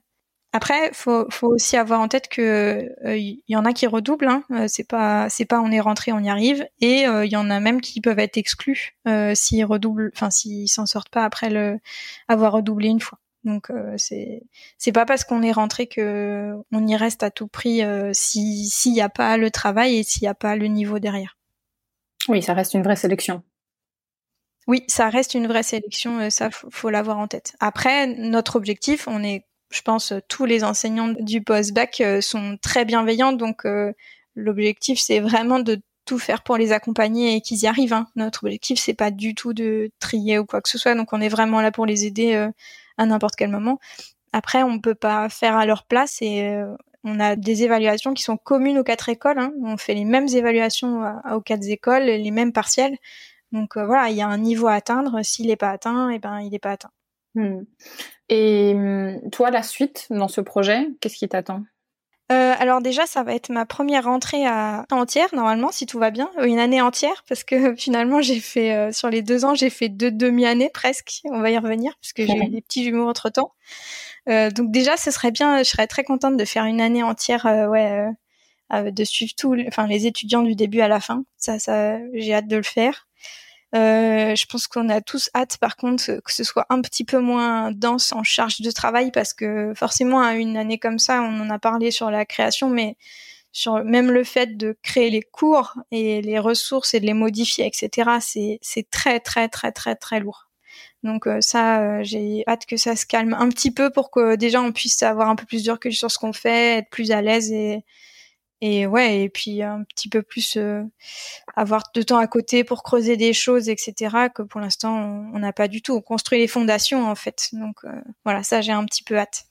Après, faut, faut aussi avoir en tête que euh, y en a qui redoublent, hein, c'est pas, c'est pas on est rentré, on y arrive, et il euh, y en a même qui peuvent être exclus euh, s'ils redoublent, enfin, s'ils s'en sortent pas après le avoir redoublé une fois. Donc euh, c'est c'est pas parce qu'on est rentré que on y reste à tout prix euh, si s'il y a pas le travail et s'il y a pas le niveau derrière. Oui, ça reste une vraie sélection. Oui, ça reste une vraie sélection, ça faut, faut l'avoir en tête. Après, notre objectif, on est, je pense, tous les enseignants du post-bac euh, sont très bienveillants, donc euh, l'objectif c'est vraiment de tout faire pour les accompagner et qu'ils y arrivent. Hein. Notre objectif c'est pas du tout de trier ou quoi que ce soit, donc on est vraiment là pour les aider. Euh, à n'importe quel moment. Après, on peut pas faire à leur place et euh, on a des évaluations qui sont communes aux quatre écoles. Hein. On fait les mêmes évaluations à, aux quatre écoles, les mêmes partiels. Donc euh, voilà, il y a un niveau à atteindre. S'il n'est pas atteint, eh ben, il n'est pas atteint. Hmm. Et toi, la suite dans ce projet, qu'est-ce qui t'attend ? Euh, alors déjà, ça va être ma première rentrée à entière, normalement, si tout va bien. Une année entière, parce que finalement, j'ai fait, euh, sur les deux ans, j'ai fait deux demi-années presque. On va y revenir, parce que j'ai eu des petits jumeaux entre-temps. Euh, donc déjà, ce serait bien, je serais très contente de faire une année entière, euh, ouais, euh, de suivre tout, enfin, les étudiants du début à la fin. Ça, ça, j'ai hâte de le faire. Euh, je pense qu'on a tous hâte, par contre, que ce soit un petit peu moins dense en charge de travail, parce que forcément, à une année comme ça, on en a parlé sur la création, mais sur même le fait de créer les cours et les ressources et de les modifier, et cetera, c'est, c'est très, très, très, très, très lourd. Donc euh, ça, euh, j'ai hâte que ça se calme un petit peu pour que déjà on puisse avoir un peu plus de recul sur ce qu'on fait, être plus à l'aise et... Et ouais, et puis un petit peu plus euh, avoir de temps à côté pour creuser des choses, et cetera, que pour l'instant, on n'a pas du tout. On construit les fondations, en fait. Donc euh, voilà, ça, j'ai un petit peu hâte.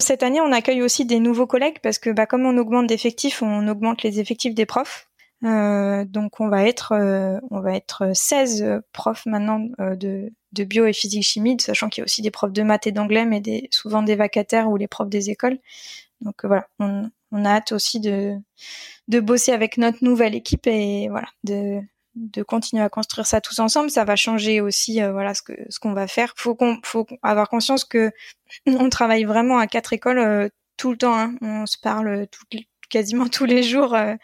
Cette année, on accueille aussi des nouveaux collègues parce que bah, comme on augmente d'effectifs, on augmente les effectifs des profs. Euh, donc on va être euh, on va être seize profs maintenant euh, de, de bio et physique-chimie, sachant qu'il y a aussi des profs de maths et d'anglais, mais des, souvent des vacataires ou les profs des écoles. Donc euh, voilà, on... On a hâte aussi de, de bosser avec notre nouvelle équipe et voilà, de, de continuer à construire ça tous ensemble. Ça va changer aussi, euh, voilà, ce que, ce qu'on va faire. Faut qu'on, faut avoir conscience que on travaille vraiment à quatre écoles, euh, tout le temps, hein. On se parle tout, quasiment tous les jours euh,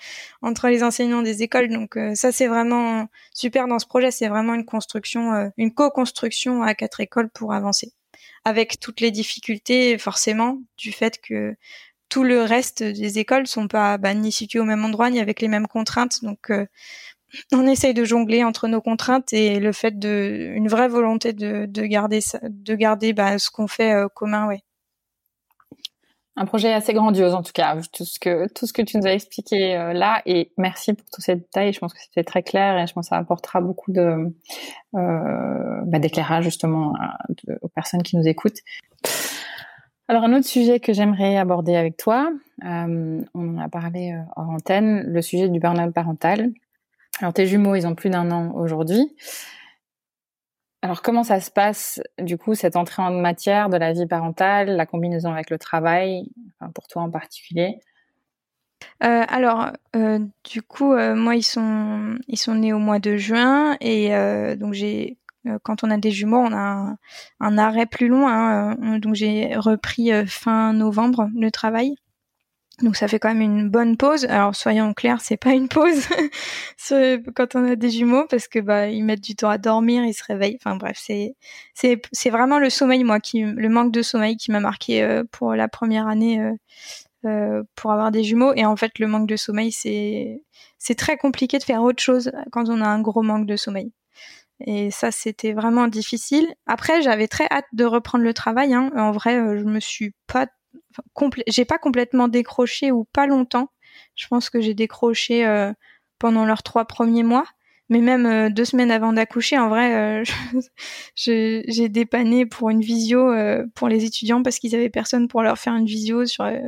entre les enseignants des écoles. Donc euh, ça, c'est vraiment super dans ce projet. C'est vraiment une construction, euh, une co-construction à quatre écoles pour avancer, avec toutes les difficultés forcément du fait que tout le reste des écoles sont pas bah, ni situées au même endroit, ni avec les mêmes contraintes. Donc euh, on essaye de jongler entre nos contraintes et le fait de une vraie volonté de, de garder ça, de garder bah, ce qu'on fait euh, commun, ouais. Un projet assez grandiose en tout cas, tout ce que tout ce que tu nous as expliqué euh, là, et merci pour tous ces détails. Je pense que c'était très clair et je pense que ça apportera beaucoup de euh, bah, d'éclairage justement à, de, aux personnes qui nous écoutent. Alors un autre sujet que j'aimerais aborder avec toi, euh, on en a parlé euh, hors antenne, le sujet du burn-out parental. Alors tes jumeaux, ils ont plus d'un an aujourd'hui. Alors comment ça se passe du coup cette entrée en matière de la vie parentale, la combinaison avec le travail, enfin, pour toi en particulier? euh, Alors euh, du coup euh, moi ils sont ils sont nés au mois de juin et euh, donc j'ai euh, quand on a des jumeaux on a un, un arrêt plus long hein, euh, donc j'ai repris euh, fin novembre le travail. Donc ça fait quand même une bonne pause. Alors soyons clairs, c'est pas une pause quand on a des jumeaux parce que bah ils mettent du temps à dormir, ils se réveillent. Enfin bref, c'est c'est c'est vraiment le sommeil moi qui le manque de sommeil qui m'a marqué euh, pour la première année euh, euh, pour avoir des jumeaux. Et en fait le manque de sommeil c'est c'est très compliqué de faire autre chose quand on a un gros manque de sommeil. Et ça c'était vraiment difficile. Après j'avais très hâte de reprendre le travail. Hein. En vrai je me suis pas Enfin, complé- j'ai pas complètement décroché ou pas longtemps. Je pense que j'ai décroché euh, pendant leurs trois premiers mois, mais même euh, deux semaines avant d'accoucher. En vrai, euh, je, je, j'ai dépanné pour une visio euh, pour les étudiants parce qu'ils avaient personne pour leur faire une visio sur euh,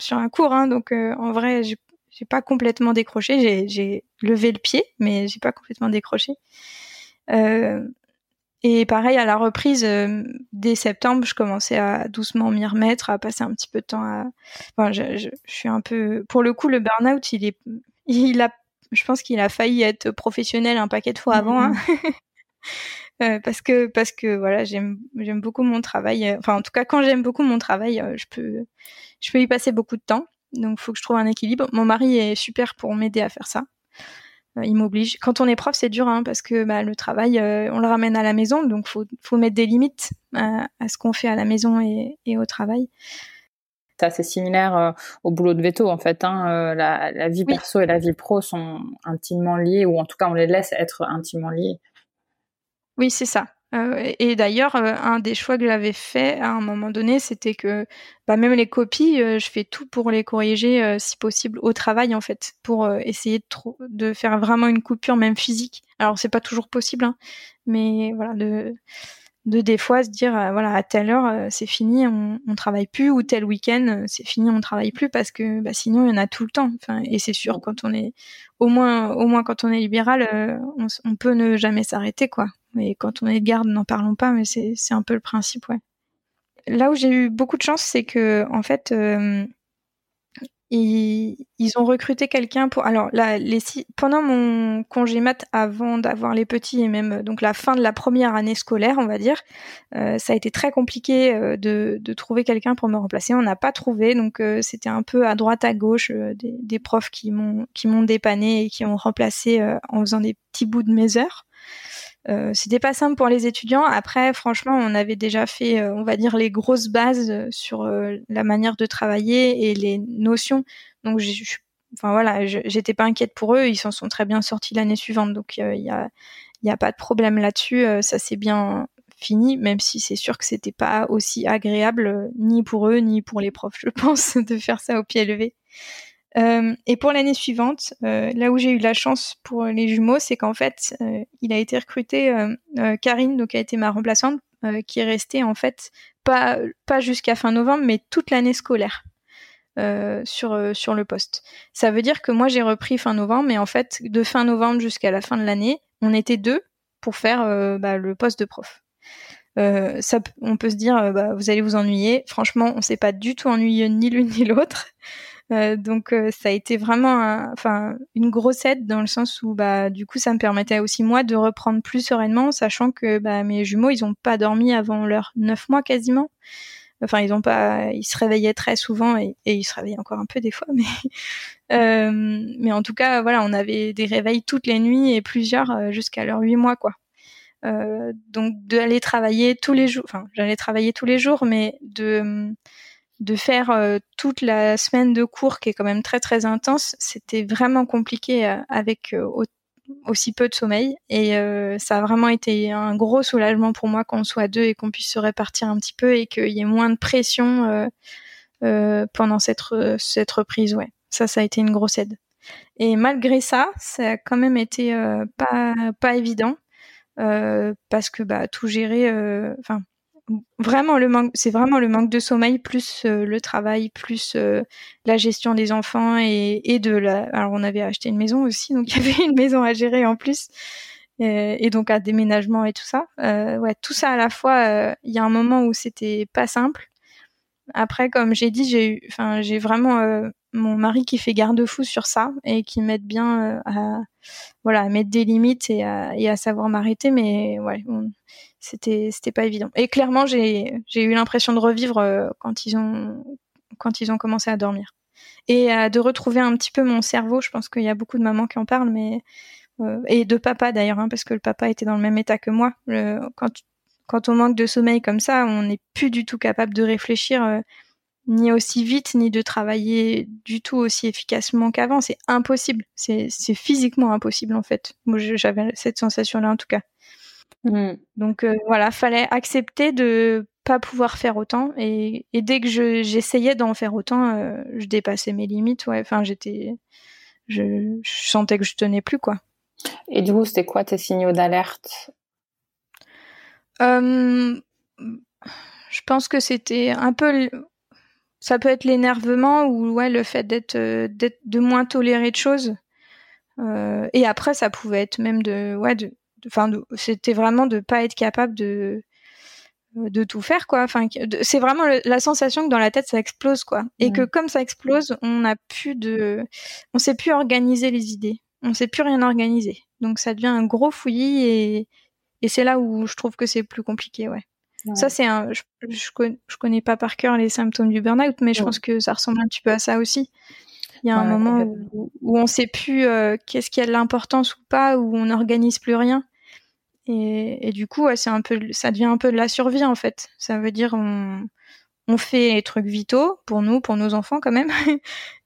sur un cours. Hein, donc euh, en vrai, j'ai, j'ai pas complètement décroché. J'ai, j'ai levé le pied, mais j'ai pas complètement décroché. Euh, Et pareil, à la reprise, euh, dès septembre, je commençais à doucement m'y remettre, à passer un petit peu de temps à... Enfin, je, je, je suis un peu... Pour le coup, le burn-out, il est... il a... je pense qu'il a failli être professionnel un paquet de fois avant. Hein. euh, parce que, parce que voilà, j'aime, j'aime beaucoup mon travail. Enfin, en tout cas, quand j'aime beaucoup mon travail, je peux, je peux y passer beaucoup de temps. Donc, il faut que je trouve un équilibre. Mon mari est super pour m'aider à faire ça. Il m'oblige. Quand on est prof, c'est dur hein, parce que bah, le travail, euh, on le ramène à la maison, donc il faut, faut mettre des limites à, à ce qu'on fait à la maison et, et au travail. C'est assez similaire euh, au boulot de veto, en fait. Hein, euh, la, la vie oui. perso et la vie pro sont intimement liées, ou en tout cas, on les laisse être intimement liées. Oui, c'est ça. Euh, et d'ailleurs, euh, un des choix que j'avais fait à un moment donné, c'était que bah, même les copies, euh, je fais tout pour les corriger, euh, si possible, au travail en fait, pour euh, essayer de, tr- de faire vraiment une coupure, même physique. Alors c'est pas toujours possible, hein, mais voilà, de, de des fois se dire, euh, voilà, à telle heure euh, c'est fini, on, on travaille plus, ou tel week-end euh, c'est fini, on travaille plus, parce que bah, sinon il y en a tout le temps. Enfin, et c'est sûr, quand on est au moins, au moins quand on est libéral, euh, on, on peut ne jamais s'arrêter, quoi. Mais quand on est de garde, n'en parlons pas, mais c'est, c'est un peu le principe, ouais. Là où j'ai eu beaucoup de chance, c'est que, en fait, euh, ils, ils ont recruté quelqu'un pour... Alors, là, les six... pendant mon congé mat, avant d'avoir les petits, et même donc la fin de la première année scolaire, on va dire, euh, ça a été très compliqué euh, de, de trouver quelqu'un pour me remplacer. On n'a pas trouvé, donc euh, c'était un peu à droite, à gauche, euh, des, des profs qui m'ont, qui m'ont dépanné et qui ont remplacé euh, en faisant des petits bouts de mes heures. Euh, c'était pas simple pour les étudiants. Après, franchement, on avait déjà fait, euh, on va dire, les grosses bases sur euh, la manière de travailler et les notions. Donc, je, je, enfin voilà, je, j'étais pas inquiète pour eux. Ils s'en sont très bien sortis l'année suivante. Donc, il euh, y a, y a pas de problème là-dessus. Euh, ça s'est bien fini, même si c'est sûr que c'était pas aussi agréable euh, ni pour eux ni pour les profs, je pense, de faire ça au pied levé. Euh, et pour l'année suivante, euh, là où j'ai eu la chance pour les jumeaux, c'est qu'en fait, euh, il a été recruté euh, euh, Karine, donc qui a été ma remplaçante, euh, qui est restée en fait pas pas jusqu'à fin novembre, mais toute l'année scolaire euh, sur euh, sur le poste. Ça veut dire que moi j'ai repris fin novembre, mais en fait de fin novembre jusqu'à la fin de l'année, on était deux pour faire euh, bah, le poste de prof. Euh, ça, on peut se dire, euh, bah, vous allez vous ennuyer. Franchement, on s'est pas du tout ennuyé ni l'une ni l'autre. Euh, donc euh, ça a été vraiment un, enfin une grosse aide dans le sens où bah du coup ça me permettait aussi moi de reprendre plus sereinement, sachant que bah mes jumeaux ils ont pas dormi avant leurs neuf mois quasiment. Enfin, ils ont pas, ils se réveillaient très souvent et, et ils se réveillaient encore un peu des fois, mais euh, mais en tout cas, voilà, on avait des réveils toutes les nuits et plusieurs jusqu'à leurs huit mois, quoi. Euh, donc d'aller travailler tous les jours, enfin, j'allais travailler tous les jours, mais de de faire euh, toute la semaine de cours qui est quand même très très intense, c'était vraiment compliqué euh, avec euh, au- aussi peu de sommeil et euh, ça a vraiment été un gros soulagement pour moi qu'on soit deux et qu'on puisse se répartir un petit peu et qu'il y ait moins de pression euh, euh, pendant cette re- cette reprise, ouais. Ça, ça a été une grosse aide. Et malgré ça, ça a quand même été euh, pas pas évident euh, parce que bah tout gérer, enfin. Euh, Vraiment le manque, c'est vraiment le manque de sommeil plus euh, le travail plus euh, la gestion des enfants et, et de la. Alors on avait acheté une maison aussi, donc il y avait une maison à gérer en plus euh, et donc un déménagement et tout ça. Euh, ouais, tout ça à la fois. Il euh, y a un moment où c'était pas simple. Après, comme j'ai dit, j'ai eu, enfin j'ai vraiment euh, mon mari qui fait garde-fou sur ça et qui m'aide bien euh, à voilà à mettre des limites et à, et à savoir m'arrêter. Mais ouais. On, C'était, c'était pas évident. Et clairement, j'ai, j'ai eu l'impression de revivre euh, quand ils ont, quand ils ont commencé à dormir. Et euh, de retrouver un petit peu mon cerveau. Je pense qu'il y a beaucoup de mamans qui en parlent, mais, euh, et de papa d'ailleurs, hein, parce que le papa était dans le même état que moi. Le, quand, quand on manque de sommeil comme ça, on n'est plus du tout capable de réfléchir, euh, ni aussi vite, ni de travailler du tout aussi efficacement qu'avant. C'est impossible. C'est, c'est physiquement impossible, en fait. Moi, j'avais cette sensation-là, en tout cas. Mmh. Donc euh, voilà, fallait accepter de pas pouvoir faire autant et, et dès que je, j'essayais d'en faire autant, euh, je dépassais mes limites. Ouais, enfin j'étais, je, je sentais que je tenais plus quoi. Et du coup, c'était quoi tes signaux d'alerte ? euh, Je pense que c'était un peu, ça peut être l'énervement ou ouais le fait d'être, d'être de moins tolérer de choses. Euh, et après, ça pouvait être même de ouais de Enfin, c'était vraiment de pas être capable de de tout faire, quoi. Enfin, de, c'est vraiment le, la sensation que dans la tête ça explose, quoi. Et mmh. que comme ça explose, on n'a plus de, on sait plus organiser les idées, on sait plus rien organiser. Donc ça devient un gros fouillis et et c'est là où je trouve que c'est plus compliqué, ouais. ouais. Ça c'est un, je je connais, je connais pas par cœur les symptômes du burn-out, mais je ouais. pense que ça ressemble un petit peu à ça aussi. Il y a un ouais, moment où, où on ne sait plus euh, qu'est-ce qui a de l'importance ou pas, où on n'organise plus rien. Et, et du coup, ouais, c'est un peu, ça devient un peu de la survie, en fait. Ça veut dire on, on fait les trucs vitaux pour nous, pour nos enfants quand même.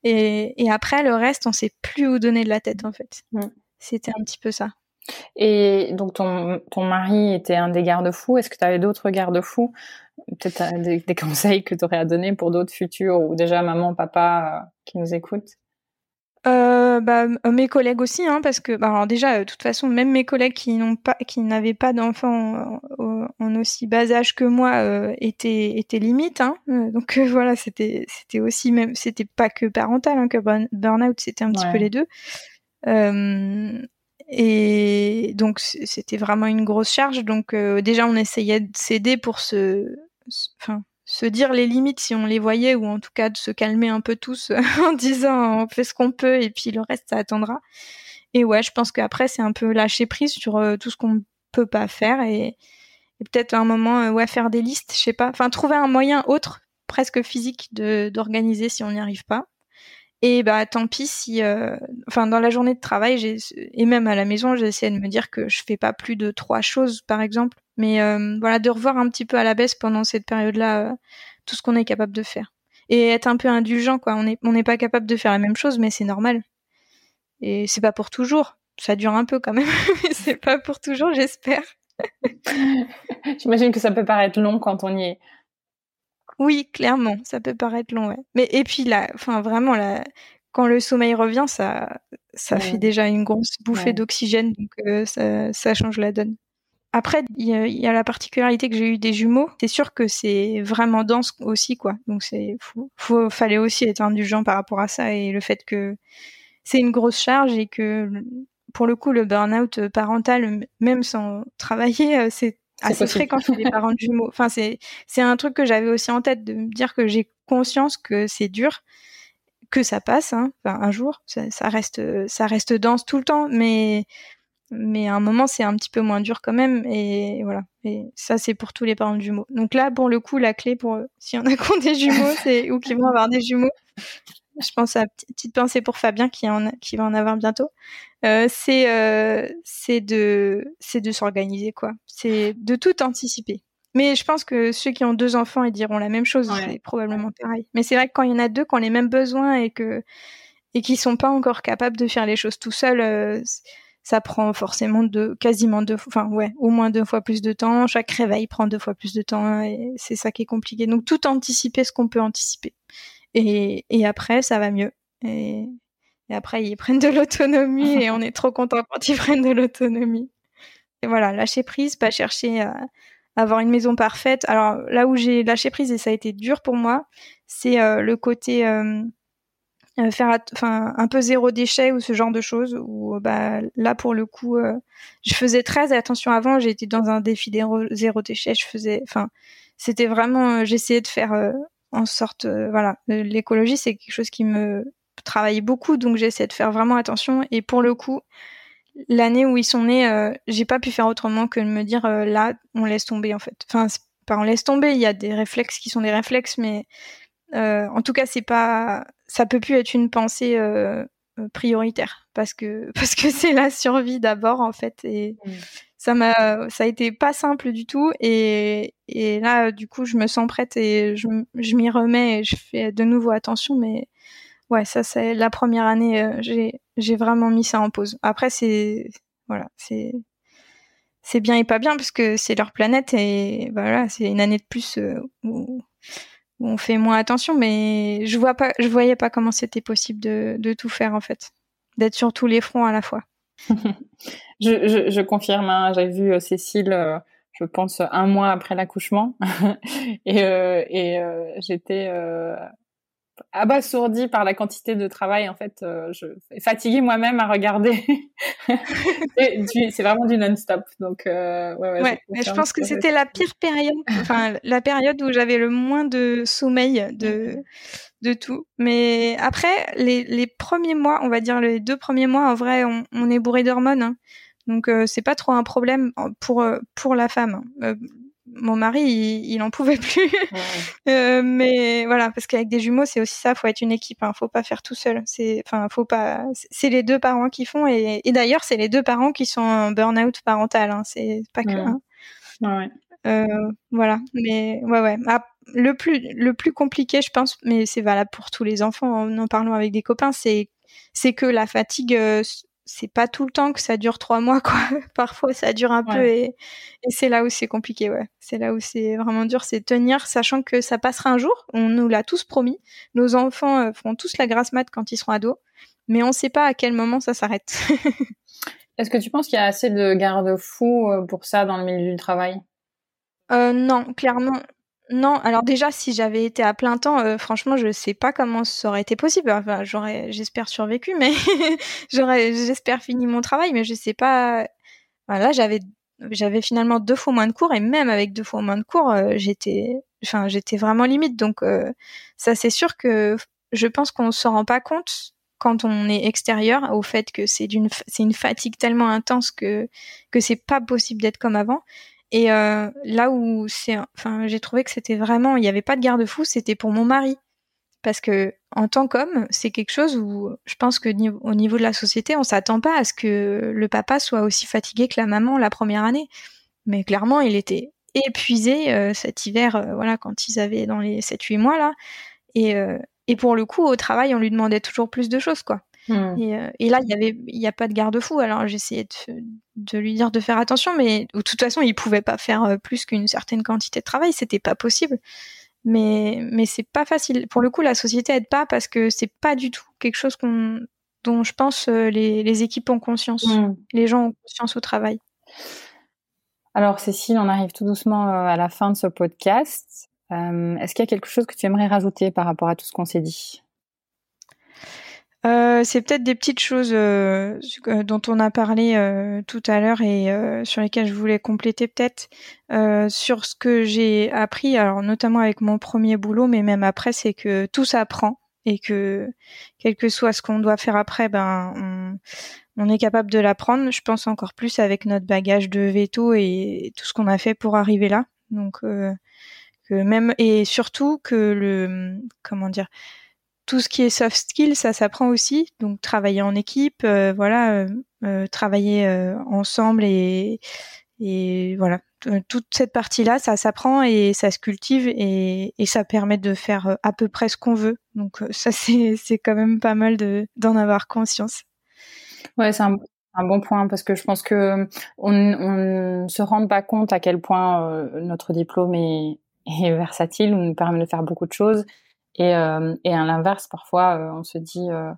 et, et après, le reste, on ne sait plus où donner de la tête, en fait. Ouais. C'était un petit peu ça. Et donc, ton, ton mari était un des garde-fous. Est-ce que tu avais d'autres garde-fous ? Peut-être des, des conseils que tu aurais à donner pour d'autres futurs ou déjà maman, papa euh, qui nous écoutent euh, bah, mes collègues aussi, hein, parce que bah, alors déjà, de euh, toute façon, même mes collègues qui, n'ont pas, qui n'avaient pas d'enfants en, en aussi bas âge que moi euh, étaient, étaient limites. Hein, euh, donc euh, voilà, c'était, c'était aussi, même, c'était pas que parental, hein, que burn- burn-out, c'était un petit ouais. peu les deux. Euh, Et donc, c'était vraiment une grosse charge. Donc, euh, déjà, on essayait de s'aider pour se, se, enfin, se dire les limites si on les voyait, ou en tout cas de se calmer un peu tous en disant on fait ce qu'on peut et puis le reste, ça attendra. Et ouais, je pense qu'après, c'est un peu lâcher prise sur euh, tout ce qu'on peut pas faire et, et peut-être à un moment, euh, ouais, faire des listes, je sais pas. Enfin, trouver un moyen autre, presque physique, de, d'organiser si on n'y arrive pas. Et bah tant pis si, euh, enfin dans la journée de travail j'ai, et même à la maison, j'essayais de me dire que je fais pas plus de trois choses par exemple, mais euh, voilà de revoir un petit peu à la baisse pendant cette période-là euh, tout ce qu'on est capable de faire et être un peu indulgent quoi. On est on n'est pas capable de faire la même chose, mais c'est normal et c'est pas pour toujours. Ça dure un peu quand même, mais c'est pas pour toujours, j'espère. J'imagine que ça peut paraître long quand on y est. Oui, clairement, ça peut paraître long, ouais. Mais et puis là, enfin vraiment là, quand le sommeil revient, ça, ça ouais. fait déjà une grosse bouffée ouais. d'oxygène, donc euh, ça, ça change la donne. Après, il y, y a la particularité que j'ai eu des jumeaux. C'est sûr que c'est vraiment dense aussi, quoi. Donc c'est, faut, faut, fallait aussi être indulgent par rapport à ça et le fait que c'est une grosse charge et que pour le coup, le burn-out parental, même sans travailler, c'est assez c'est fréquent chez les parents de jumeaux. Enfin, c'est, c'est un truc que j'avais aussi en tête, de me dire que j'ai conscience que c'est dur, que ça passe, hein. Enfin, un jour, ça, ça reste, ça reste dense tout le temps, mais, mais à un moment c'est un petit peu moins dur quand même, et voilà, et ça c'est pour tous les parents de jumeaux. Donc là pour le coup la clé pour si on a qui ont des jumeaux c'est, ou qui vont avoir des jumeaux, je pense à petite pensée pour Fabien qui, en a, qui va en avoir bientôt, euh, c'est, euh, c'est, de, c'est de s'organiser quoi, c'est de tout anticiper. Mais je pense que ceux qui ont deux enfants, ils diront la même chose, ouais. C'est probablement pareil. Mais c'est vrai que quand il y en a deux, qui ont les mêmes besoins et que et qui sont pas encore capables de faire les choses tout seuls, euh, ça prend forcément deux, quasiment deux, enfin ouais, au moins deux fois plus de temps. Chaque réveil prend deux fois plus de temps, hein, et c'est ça qui est compliqué. Donc tout anticiper, ce qu'on peut anticiper, et et après ça va mieux. Et, et après ils prennent de l'autonomie et on est trop content quand ils prennent de l'autonomie. Et voilà, lâcher prise, pas chercher à avoir une maison parfaite. Alors là où j'ai lâché prise et ça a été dur pour moi, c'est euh, le côté euh, faire at- enfin un peu zéro déchet ou ce genre de choses, où bah là pour le coup euh, je faisais très attention. Avant j'étais dans un défi zéro déchet, je faisais enfin c'était vraiment euh, j'essayais de faire euh, en sorte euh, voilà, l'écologie c'est quelque chose qui me travaillait beaucoup, donc j'essayais de faire vraiment attention. Et pour le coup l'année où ils sont nés, euh, j'ai pas pu faire autrement que de me dire euh, là, on laisse tomber en fait. Enfin, c'est pas on laisse tomber, il y a des réflexes qui sont des réflexes, mais euh, en tout cas, c'est pas, ça peut plus être une pensée euh, prioritaire parce que parce que c'est la survie d'abord en fait. Et mmh. ça m'a, ça a été pas simple du tout. Et et là, du coup, je me sens prête et je je m'y remets et je fais de nouveau attention, mais. Ouais, ça, c'est la première année, euh, j'ai, j'ai vraiment mis ça en pause. Après, c'est, voilà, c'est, c'est bien et pas bien parce que c'est leur planète et voilà, c'est une année de plus euh, où, où on fait moins attention. Mais je vois pas, je voyais pas comment c'était possible de, de tout faire en fait, d'être sur tous les fronts à la fois. je, je, je confirme, hein, j'avais vu euh, Cécile. Euh... je pense un mois après l'accouchement et, euh, et euh, j'étais euh, abasourdie par la quantité de travail en fait, euh, je fatiguée moi-même à regarder. Et du, c'est vraiment du non-stop, donc euh, ouais, ouais, ouais mais je pense que, que c'était la pire période, enfin la période où j'avais le moins de sommeil de de tout. Mais après les les premiers mois, on va dire les deux premiers mois en vrai, on, on est bourré d'hormones, hein. Donc euh, c'est pas trop un problème pour pour la femme. Euh, mon mari, il, il en pouvait plus. Ouais. euh, mais voilà, parce qu'avec des jumeaux, c'est aussi ça. Faut être une équipe. Hein, faut pas faire tout seul. C'est, enfin, faut pas. C'est les deux parents qui font. Et, et d'ailleurs, c'est les deux parents qui sont en burn-out parental. Hein, c'est pas que. Ouais. Hein. Ouais. Euh, voilà. Mais ouais, ouais. Ah, le plus, le plus compliqué, je pense. Mais c'est valable pour tous les enfants. En en parlant avec des copains, c'est, c'est que la fatigue. Euh, c'est pas tout le temps que ça dure trois mois, quoi. Parfois, ça dure un ouais. peu et, et c'est là où c'est compliqué, ouais. C'est là où c'est vraiment dur, c'est tenir, sachant que ça passera un jour. On nous l'a tous promis. Nos enfants euh, feront tous la grasse mat quand ils seront ados, mais on sait pas à quel moment ça s'arrête. Est-ce que tu penses qu'il y a assez de garde-fous pour ça dans le milieu du travail ? euh, Non, clairement. Non, alors déjà, si j'avais été à plein temps, euh, franchement, je sais pas comment ça aurait été possible. Enfin, j'aurais, j'espère survécu, mais j'aurais, j'espère fini mon travail, mais je sais pas. Enfin, là, j'avais, j'avais finalement deux fois moins de cours, et même avec deux fois moins de cours, euh, j'étais, enfin, j'étais vraiment limite. Donc, euh, ça, c'est sûr que je pense qu'on se rend pas compte quand on est extérieur au fait que c'est d'une, c'est une fatigue tellement intense que que c'est pas possible d'être comme avant. Et euh, là où c'est, enfin, j'ai trouvé que c'était vraiment, il n'y avait pas de garde-fou, c'était pour mon mari, parce que en tant qu'homme, c'est quelque chose où je pense que au niveau de la société, on s'attend pas à ce que le papa soit aussi fatigué que la maman la première année. Mais clairement, il était épuisé euh, cet hiver, euh, voilà, quand ils avaient dans les sept huit mois là. Et euh, et pour le coup, au travail, on lui demandait toujours plus de choses, quoi. Mmh. Et, euh, et là, il y avait, il y a pas de garde-fou. Alors j'essayais de, de lui dire de faire attention, mais de toute façon, il pouvait pas faire euh, plus qu'une certaine quantité de travail. C'était pas possible. Mais, mais c'est pas facile. Pour le coup, la société aide pas parce que c'est pas du tout quelque chose qu'on, dont je pense euh, les, les équipes ont conscience. Mmh. Les gens ont conscience au travail. Alors Cécile, on arrive tout doucement à la fin de ce podcast. Euh, est-ce qu'il y a quelque chose que tu aimerais rajouter par rapport à tout ce qu'on s'est dit ? Euh, c'est peut-être des petites choses euh, dont on a parlé euh, tout à l'heure et euh, sur lesquelles je voulais compléter peut-être euh, sur ce que j'ai appris, alors notamment avec mon premier boulot, mais même après, c'est que tout s'apprend et que quel que soit ce qu'on doit faire après, ben on est capable de l'apprendre, je pense encore plus avec notre bagage de veto et tout ce qu'on a fait pour arriver là. Donc euh, que même et surtout que le comment dire tout ce qui est soft skills, ça s'apprend aussi. Donc travailler en équipe, euh, voilà, euh, euh, travailler euh, ensemble et et voilà, toute cette partie-là, ça s'apprend et ça se cultive et, et ça permet de faire à peu près ce qu'on veut. Donc ça, c'est, c'est quand même pas mal de, d'en avoir conscience. Ouais, c'est un, un bon point parce que je pense qu'on on se rend pas compte à quel point euh, notre diplôme est, est versatile, on nous permet de faire beaucoup de choses. Et, euh, et à l'inverse, parfois, euh, on se dit, euh,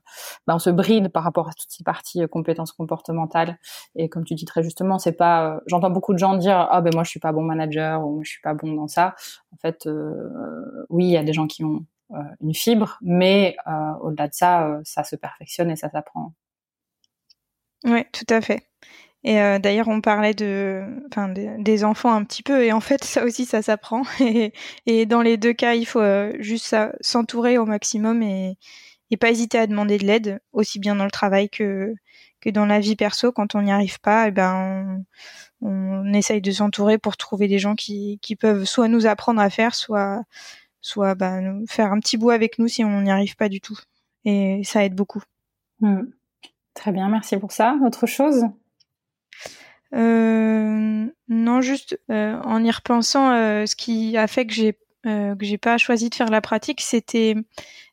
bah, on se bride par rapport à toutes ces parties euh, compétences comportementales. Et comme tu dis très justement, c'est pas. Euh, j'entends beaucoup de gens dire, ah ben moi je suis pas bon manager ou je suis pas bon dans ça. En fait, euh, oui, il y a des gens qui ont euh, une fibre, mais euh, au-delà de ça, euh, ça se perfectionne et ça s'apprend. Oui, tout à fait. Et euh, d'ailleurs, on parlait de, enfin, de, des enfants un petit peu, et en fait, ça aussi, ça s'apprend. Et, et dans les deux cas, il faut euh, juste ça, s'entourer au maximum et, et pas hésiter à demander de l'aide, aussi bien dans le travail que, que dans la vie perso. Quand on n'y arrive pas, eh ben, on, on essaye de s'entourer pour trouver des gens qui, qui peuvent soit nous apprendre à faire, soit, soit bah, nous, faire un petit bout avec nous si on n'y arrive pas du tout. Et ça aide beaucoup. Mmh. Très bien, merci pour ça. Autre chose ? Euh, non, juste euh, en y repensant, euh, ce qui a fait que j'ai euh, que j'ai pas choisi de faire la pratique, c'était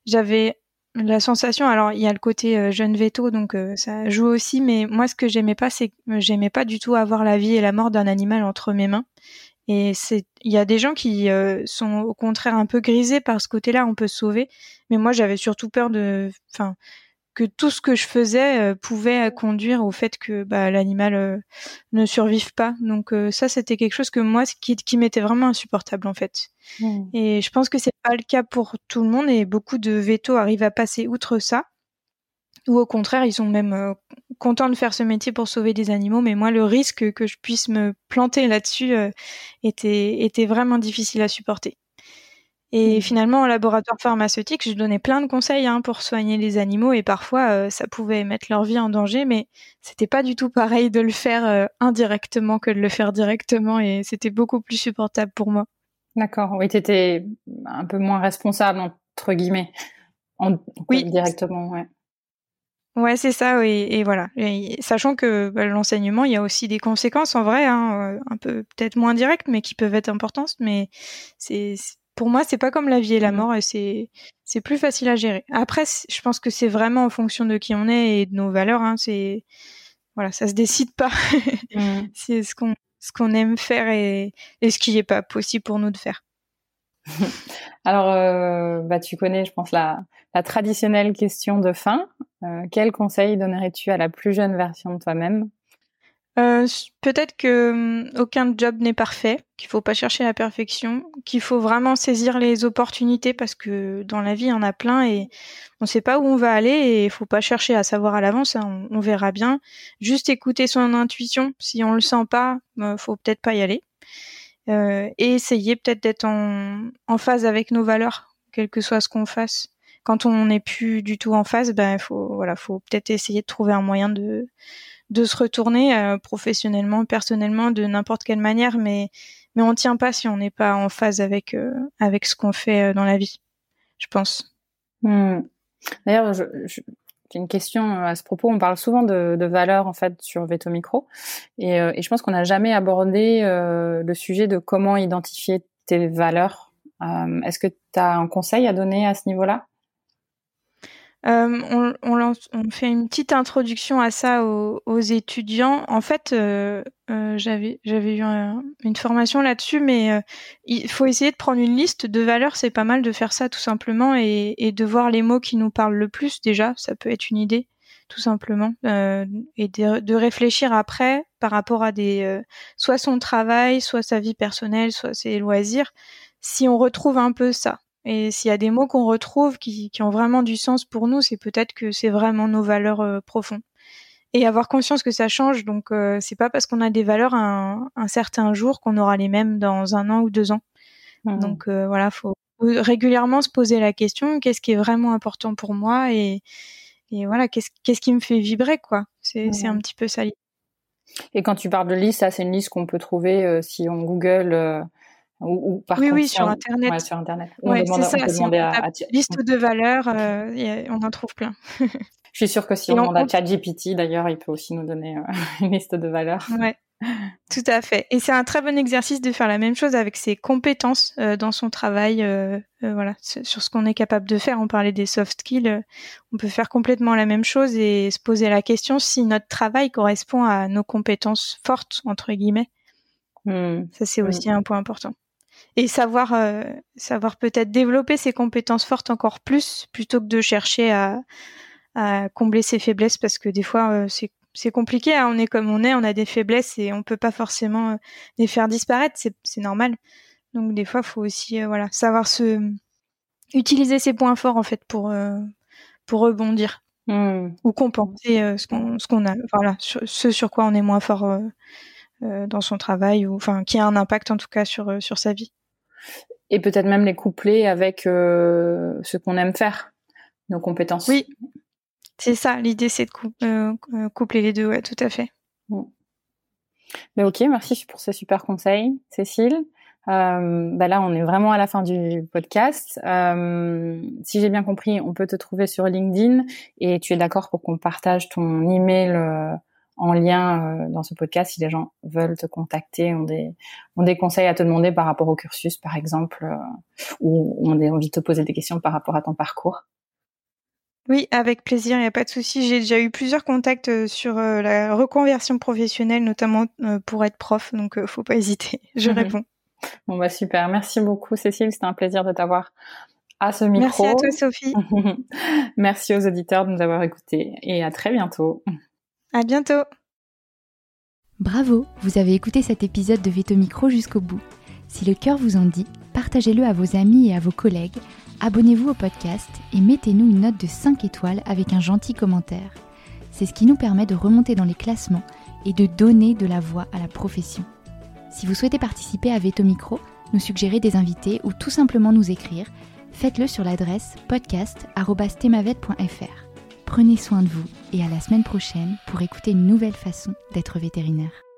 j'avais la sensation. Alors il y a le côté euh, jeune veto, donc euh, ça joue aussi. Mais moi, ce que j'aimais pas, c'est que j'aimais pas du tout avoir la vie et la mort d'un animal entre mes mains. Et c'est il y a des gens qui euh, sont au contraire un peu grisés par ce côté-là. On peut se sauver, mais moi j'avais surtout peur de, enfin. que tout ce que je faisais euh, pouvait conduire au fait que bah, l'animal euh, ne survive pas. Donc euh, ça, c'était quelque chose que moi, qui, qui m'était vraiment insupportable en fait. Mmh. Et je pense que c'est pas le cas pour tout le monde et beaucoup de vétos arrivent à passer outre ça. Ou au contraire, ils sont même euh, contents de faire ce métier pour sauver des animaux. Mais moi, le risque que je puisse me planter là-dessus euh, était, était vraiment difficile à supporter. Et finalement, en laboratoire pharmaceutique, je donnais plein de conseils hein, pour soigner les animaux et parfois, euh, ça pouvait mettre leur vie en danger, mais c'était pas du tout pareil de le faire euh, indirectement que de le faire directement et c'était beaucoup plus supportable pour moi. D'accord, oui, t'étais un peu moins responsable, entre guillemets, en... oui, directement, ouais. Ouais, c'est ça, oui, et voilà. Et sachant que bah, l'enseignement, il y a aussi des conséquences en vrai, hein, un peu peut-être moins directes, mais qui peuvent être importantes, mais c'est... c'est... Pour moi, c'est pas comme la vie et la mort, et c'est c'est plus facile à gérer. Après, je pense que c'est vraiment en fonction de qui on est et de nos valeurs. Hein, c'est voilà, ça se décide pas. Mmh. C'est ce qu'on ce qu'on aime faire et, et ce qui est pas possible pour nous de faire. Alors, euh, bah tu connais, je pense la la traditionnelle question de fin. Euh, quel conseil donnerais-tu à la plus jeune version de toi-même ? Euh, peut-être que euh, aucun job n'est parfait, qu'il faut pas chercher la perfection, qu'il faut vraiment saisir les opportunités parce que dans la vie il y en a plein et on sait pas où on va aller et faut pas chercher à savoir à l'avance, hein, on, on verra bien. Juste écouter son intuition, si on le sent pas, bah, faut peut-être pas y aller. Euh, et essayer peut-être d'être en, en phase avec nos valeurs, quel que soit ce qu'on fasse. Quand on n'est plus du tout en phase, ben faut voilà, faut peut-être essayer de trouver un moyen de de se retourner euh, professionnellement, personnellement, de n'importe quelle manière, mais mais on tient pas si on n'est pas en phase avec euh, avec ce qu'on fait euh, dans la vie, je pense. Mmh. D'ailleurs, je, je, j'ai une question à ce propos. On parle souvent de, de valeurs en fait sur VétoMicro, et, euh, et je pense qu'on n'a jamais abordé euh, le sujet de comment identifier tes valeurs. Euh, est-ce que tu as un conseil à donner à ce niveau-là ? Euh, on, on, lance, on fait une petite introduction à ça aux, aux étudiants. En fait, euh, euh, j'avais, j'avais eu un, une formation là-dessus, mais euh, il faut essayer de prendre une liste de valeurs. C'est pas mal de faire ça tout simplement et, et de voir les mots qui nous parlent le plus déjà. Ça peut être une idée, tout simplement, euh, et de, de réfléchir après par rapport à des, euh, soit son travail, soit sa vie personnelle, soit ses loisirs, si on retrouve un peu ça. Et s'il y a des mots qu'on retrouve qui, qui ont vraiment du sens pour nous, c'est peut-être que c'est vraiment nos valeurs euh, profondes. Et avoir conscience que ça change, donc euh, c'est pas parce qu'on a des valeurs un, un certain jour qu'on aura les mêmes dans un an ou deux ans. Mmh. Donc euh, voilà, faut régulièrement se poser la question, qu'est-ce qui est vraiment important pour moi et, et voilà, qu'est-ce, qu'est-ce qui me fait vibrer, quoi. C'est, mmh. c'est un petit peu ça. Et quand tu parles de liste, ça, c'est une liste qu'on peut trouver euh, si on Google euh, ou, ou par oui, contre, oui, si sur, on... Internet. Ouais, sur Internet. Oui, c'est demande, ça. On si on à... À... liste de valeurs, euh, et on en trouve plein. Je suis sûre que si et on demande on... à ChatGPT, d'ailleurs, il peut aussi nous donner euh, une liste de valeurs. Ouais. Tout à fait. Et c'est un très bon exercice de faire la même chose avec ses compétences euh, dans son travail, euh, euh, voilà, sur ce qu'on est capable de faire. On parlait des soft skills. Euh, on peut faire complètement la même chose et se poser la question si notre travail correspond à nos compétences fortes, entre guillemets. Mmh. Ça, c'est aussi mmh. un point important. Et savoir, euh, savoir peut-être développer ses compétences fortes encore plus plutôt que de chercher à, à combler ses faiblesses, parce que des fois, euh, c'est C'est compliqué, hein, on est comme on est, on a des faiblesses et on peut pas forcément les faire disparaître, c'est, c'est normal. Donc des fois, faut aussi euh, voilà, savoir se utiliser ses points forts en fait pour euh, pour rebondir mmh. ou compenser euh, ce qu'on ce qu'on a, voilà, sur, ce sur quoi on est moins fort euh, euh, dans son travail, ou enfin qui a un impact en tout cas sur euh, sur sa vie. Et peut-être même les coupler avec euh, ce qu'on aime faire, nos compétences. Oui. C'est ça, l'idée, c'est de coup, euh, coupler les deux, ouais, tout à fait. Bon. Mais ok, merci pour ce super conseil, Cécile. Euh, bah là, on est vraiment à la fin du podcast. Euh, si j'ai bien compris, on peut te trouver sur LinkedIn, et tu es d'accord pour qu'on partage ton email euh, en lien euh, dans ce podcast si les gens veulent te contacter, ont des, ont des conseils à te demander par rapport au cursus, par exemple, euh, ou ont envie de te poser des questions par rapport à ton parcours. Oui, avec plaisir, il n'y a pas de souci. J'ai déjà eu plusieurs contacts sur euh, la reconversion professionnelle, notamment euh, pour être prof, donc il euh, ne faut pas hésiter, je mmh. réponds. Bon bah super, merci beaucoup Cécile, c'était un plaisir de t'avoir à ce micro. Merci à toi Sophie. Merci aux auditeurs de nous avoir écoutés et à très bientôt. À bientôt. Bravo, vous avez écouté cet épisode de VétoMicro jusqu'au bout. Si le cœur vous en dit, partagez-le à vos amis et à vos collègues. Abonnez-vous au podcast et mettez-nous une note de cinq étoiles avec un gentil commentaire. C'est ce qui nous permet de remonter dans les classements et de donner de la voix à la profession. Si vous souhaitez participer à VétoMicro, nous suggérer des invités ou tout simplement nous écrire, faites-le sur l'adresse podcast arobase themavet point fr. Prenez soin de vous et à la semaine prochaine pour écouter une nouvelle façon d'être vétérinaire.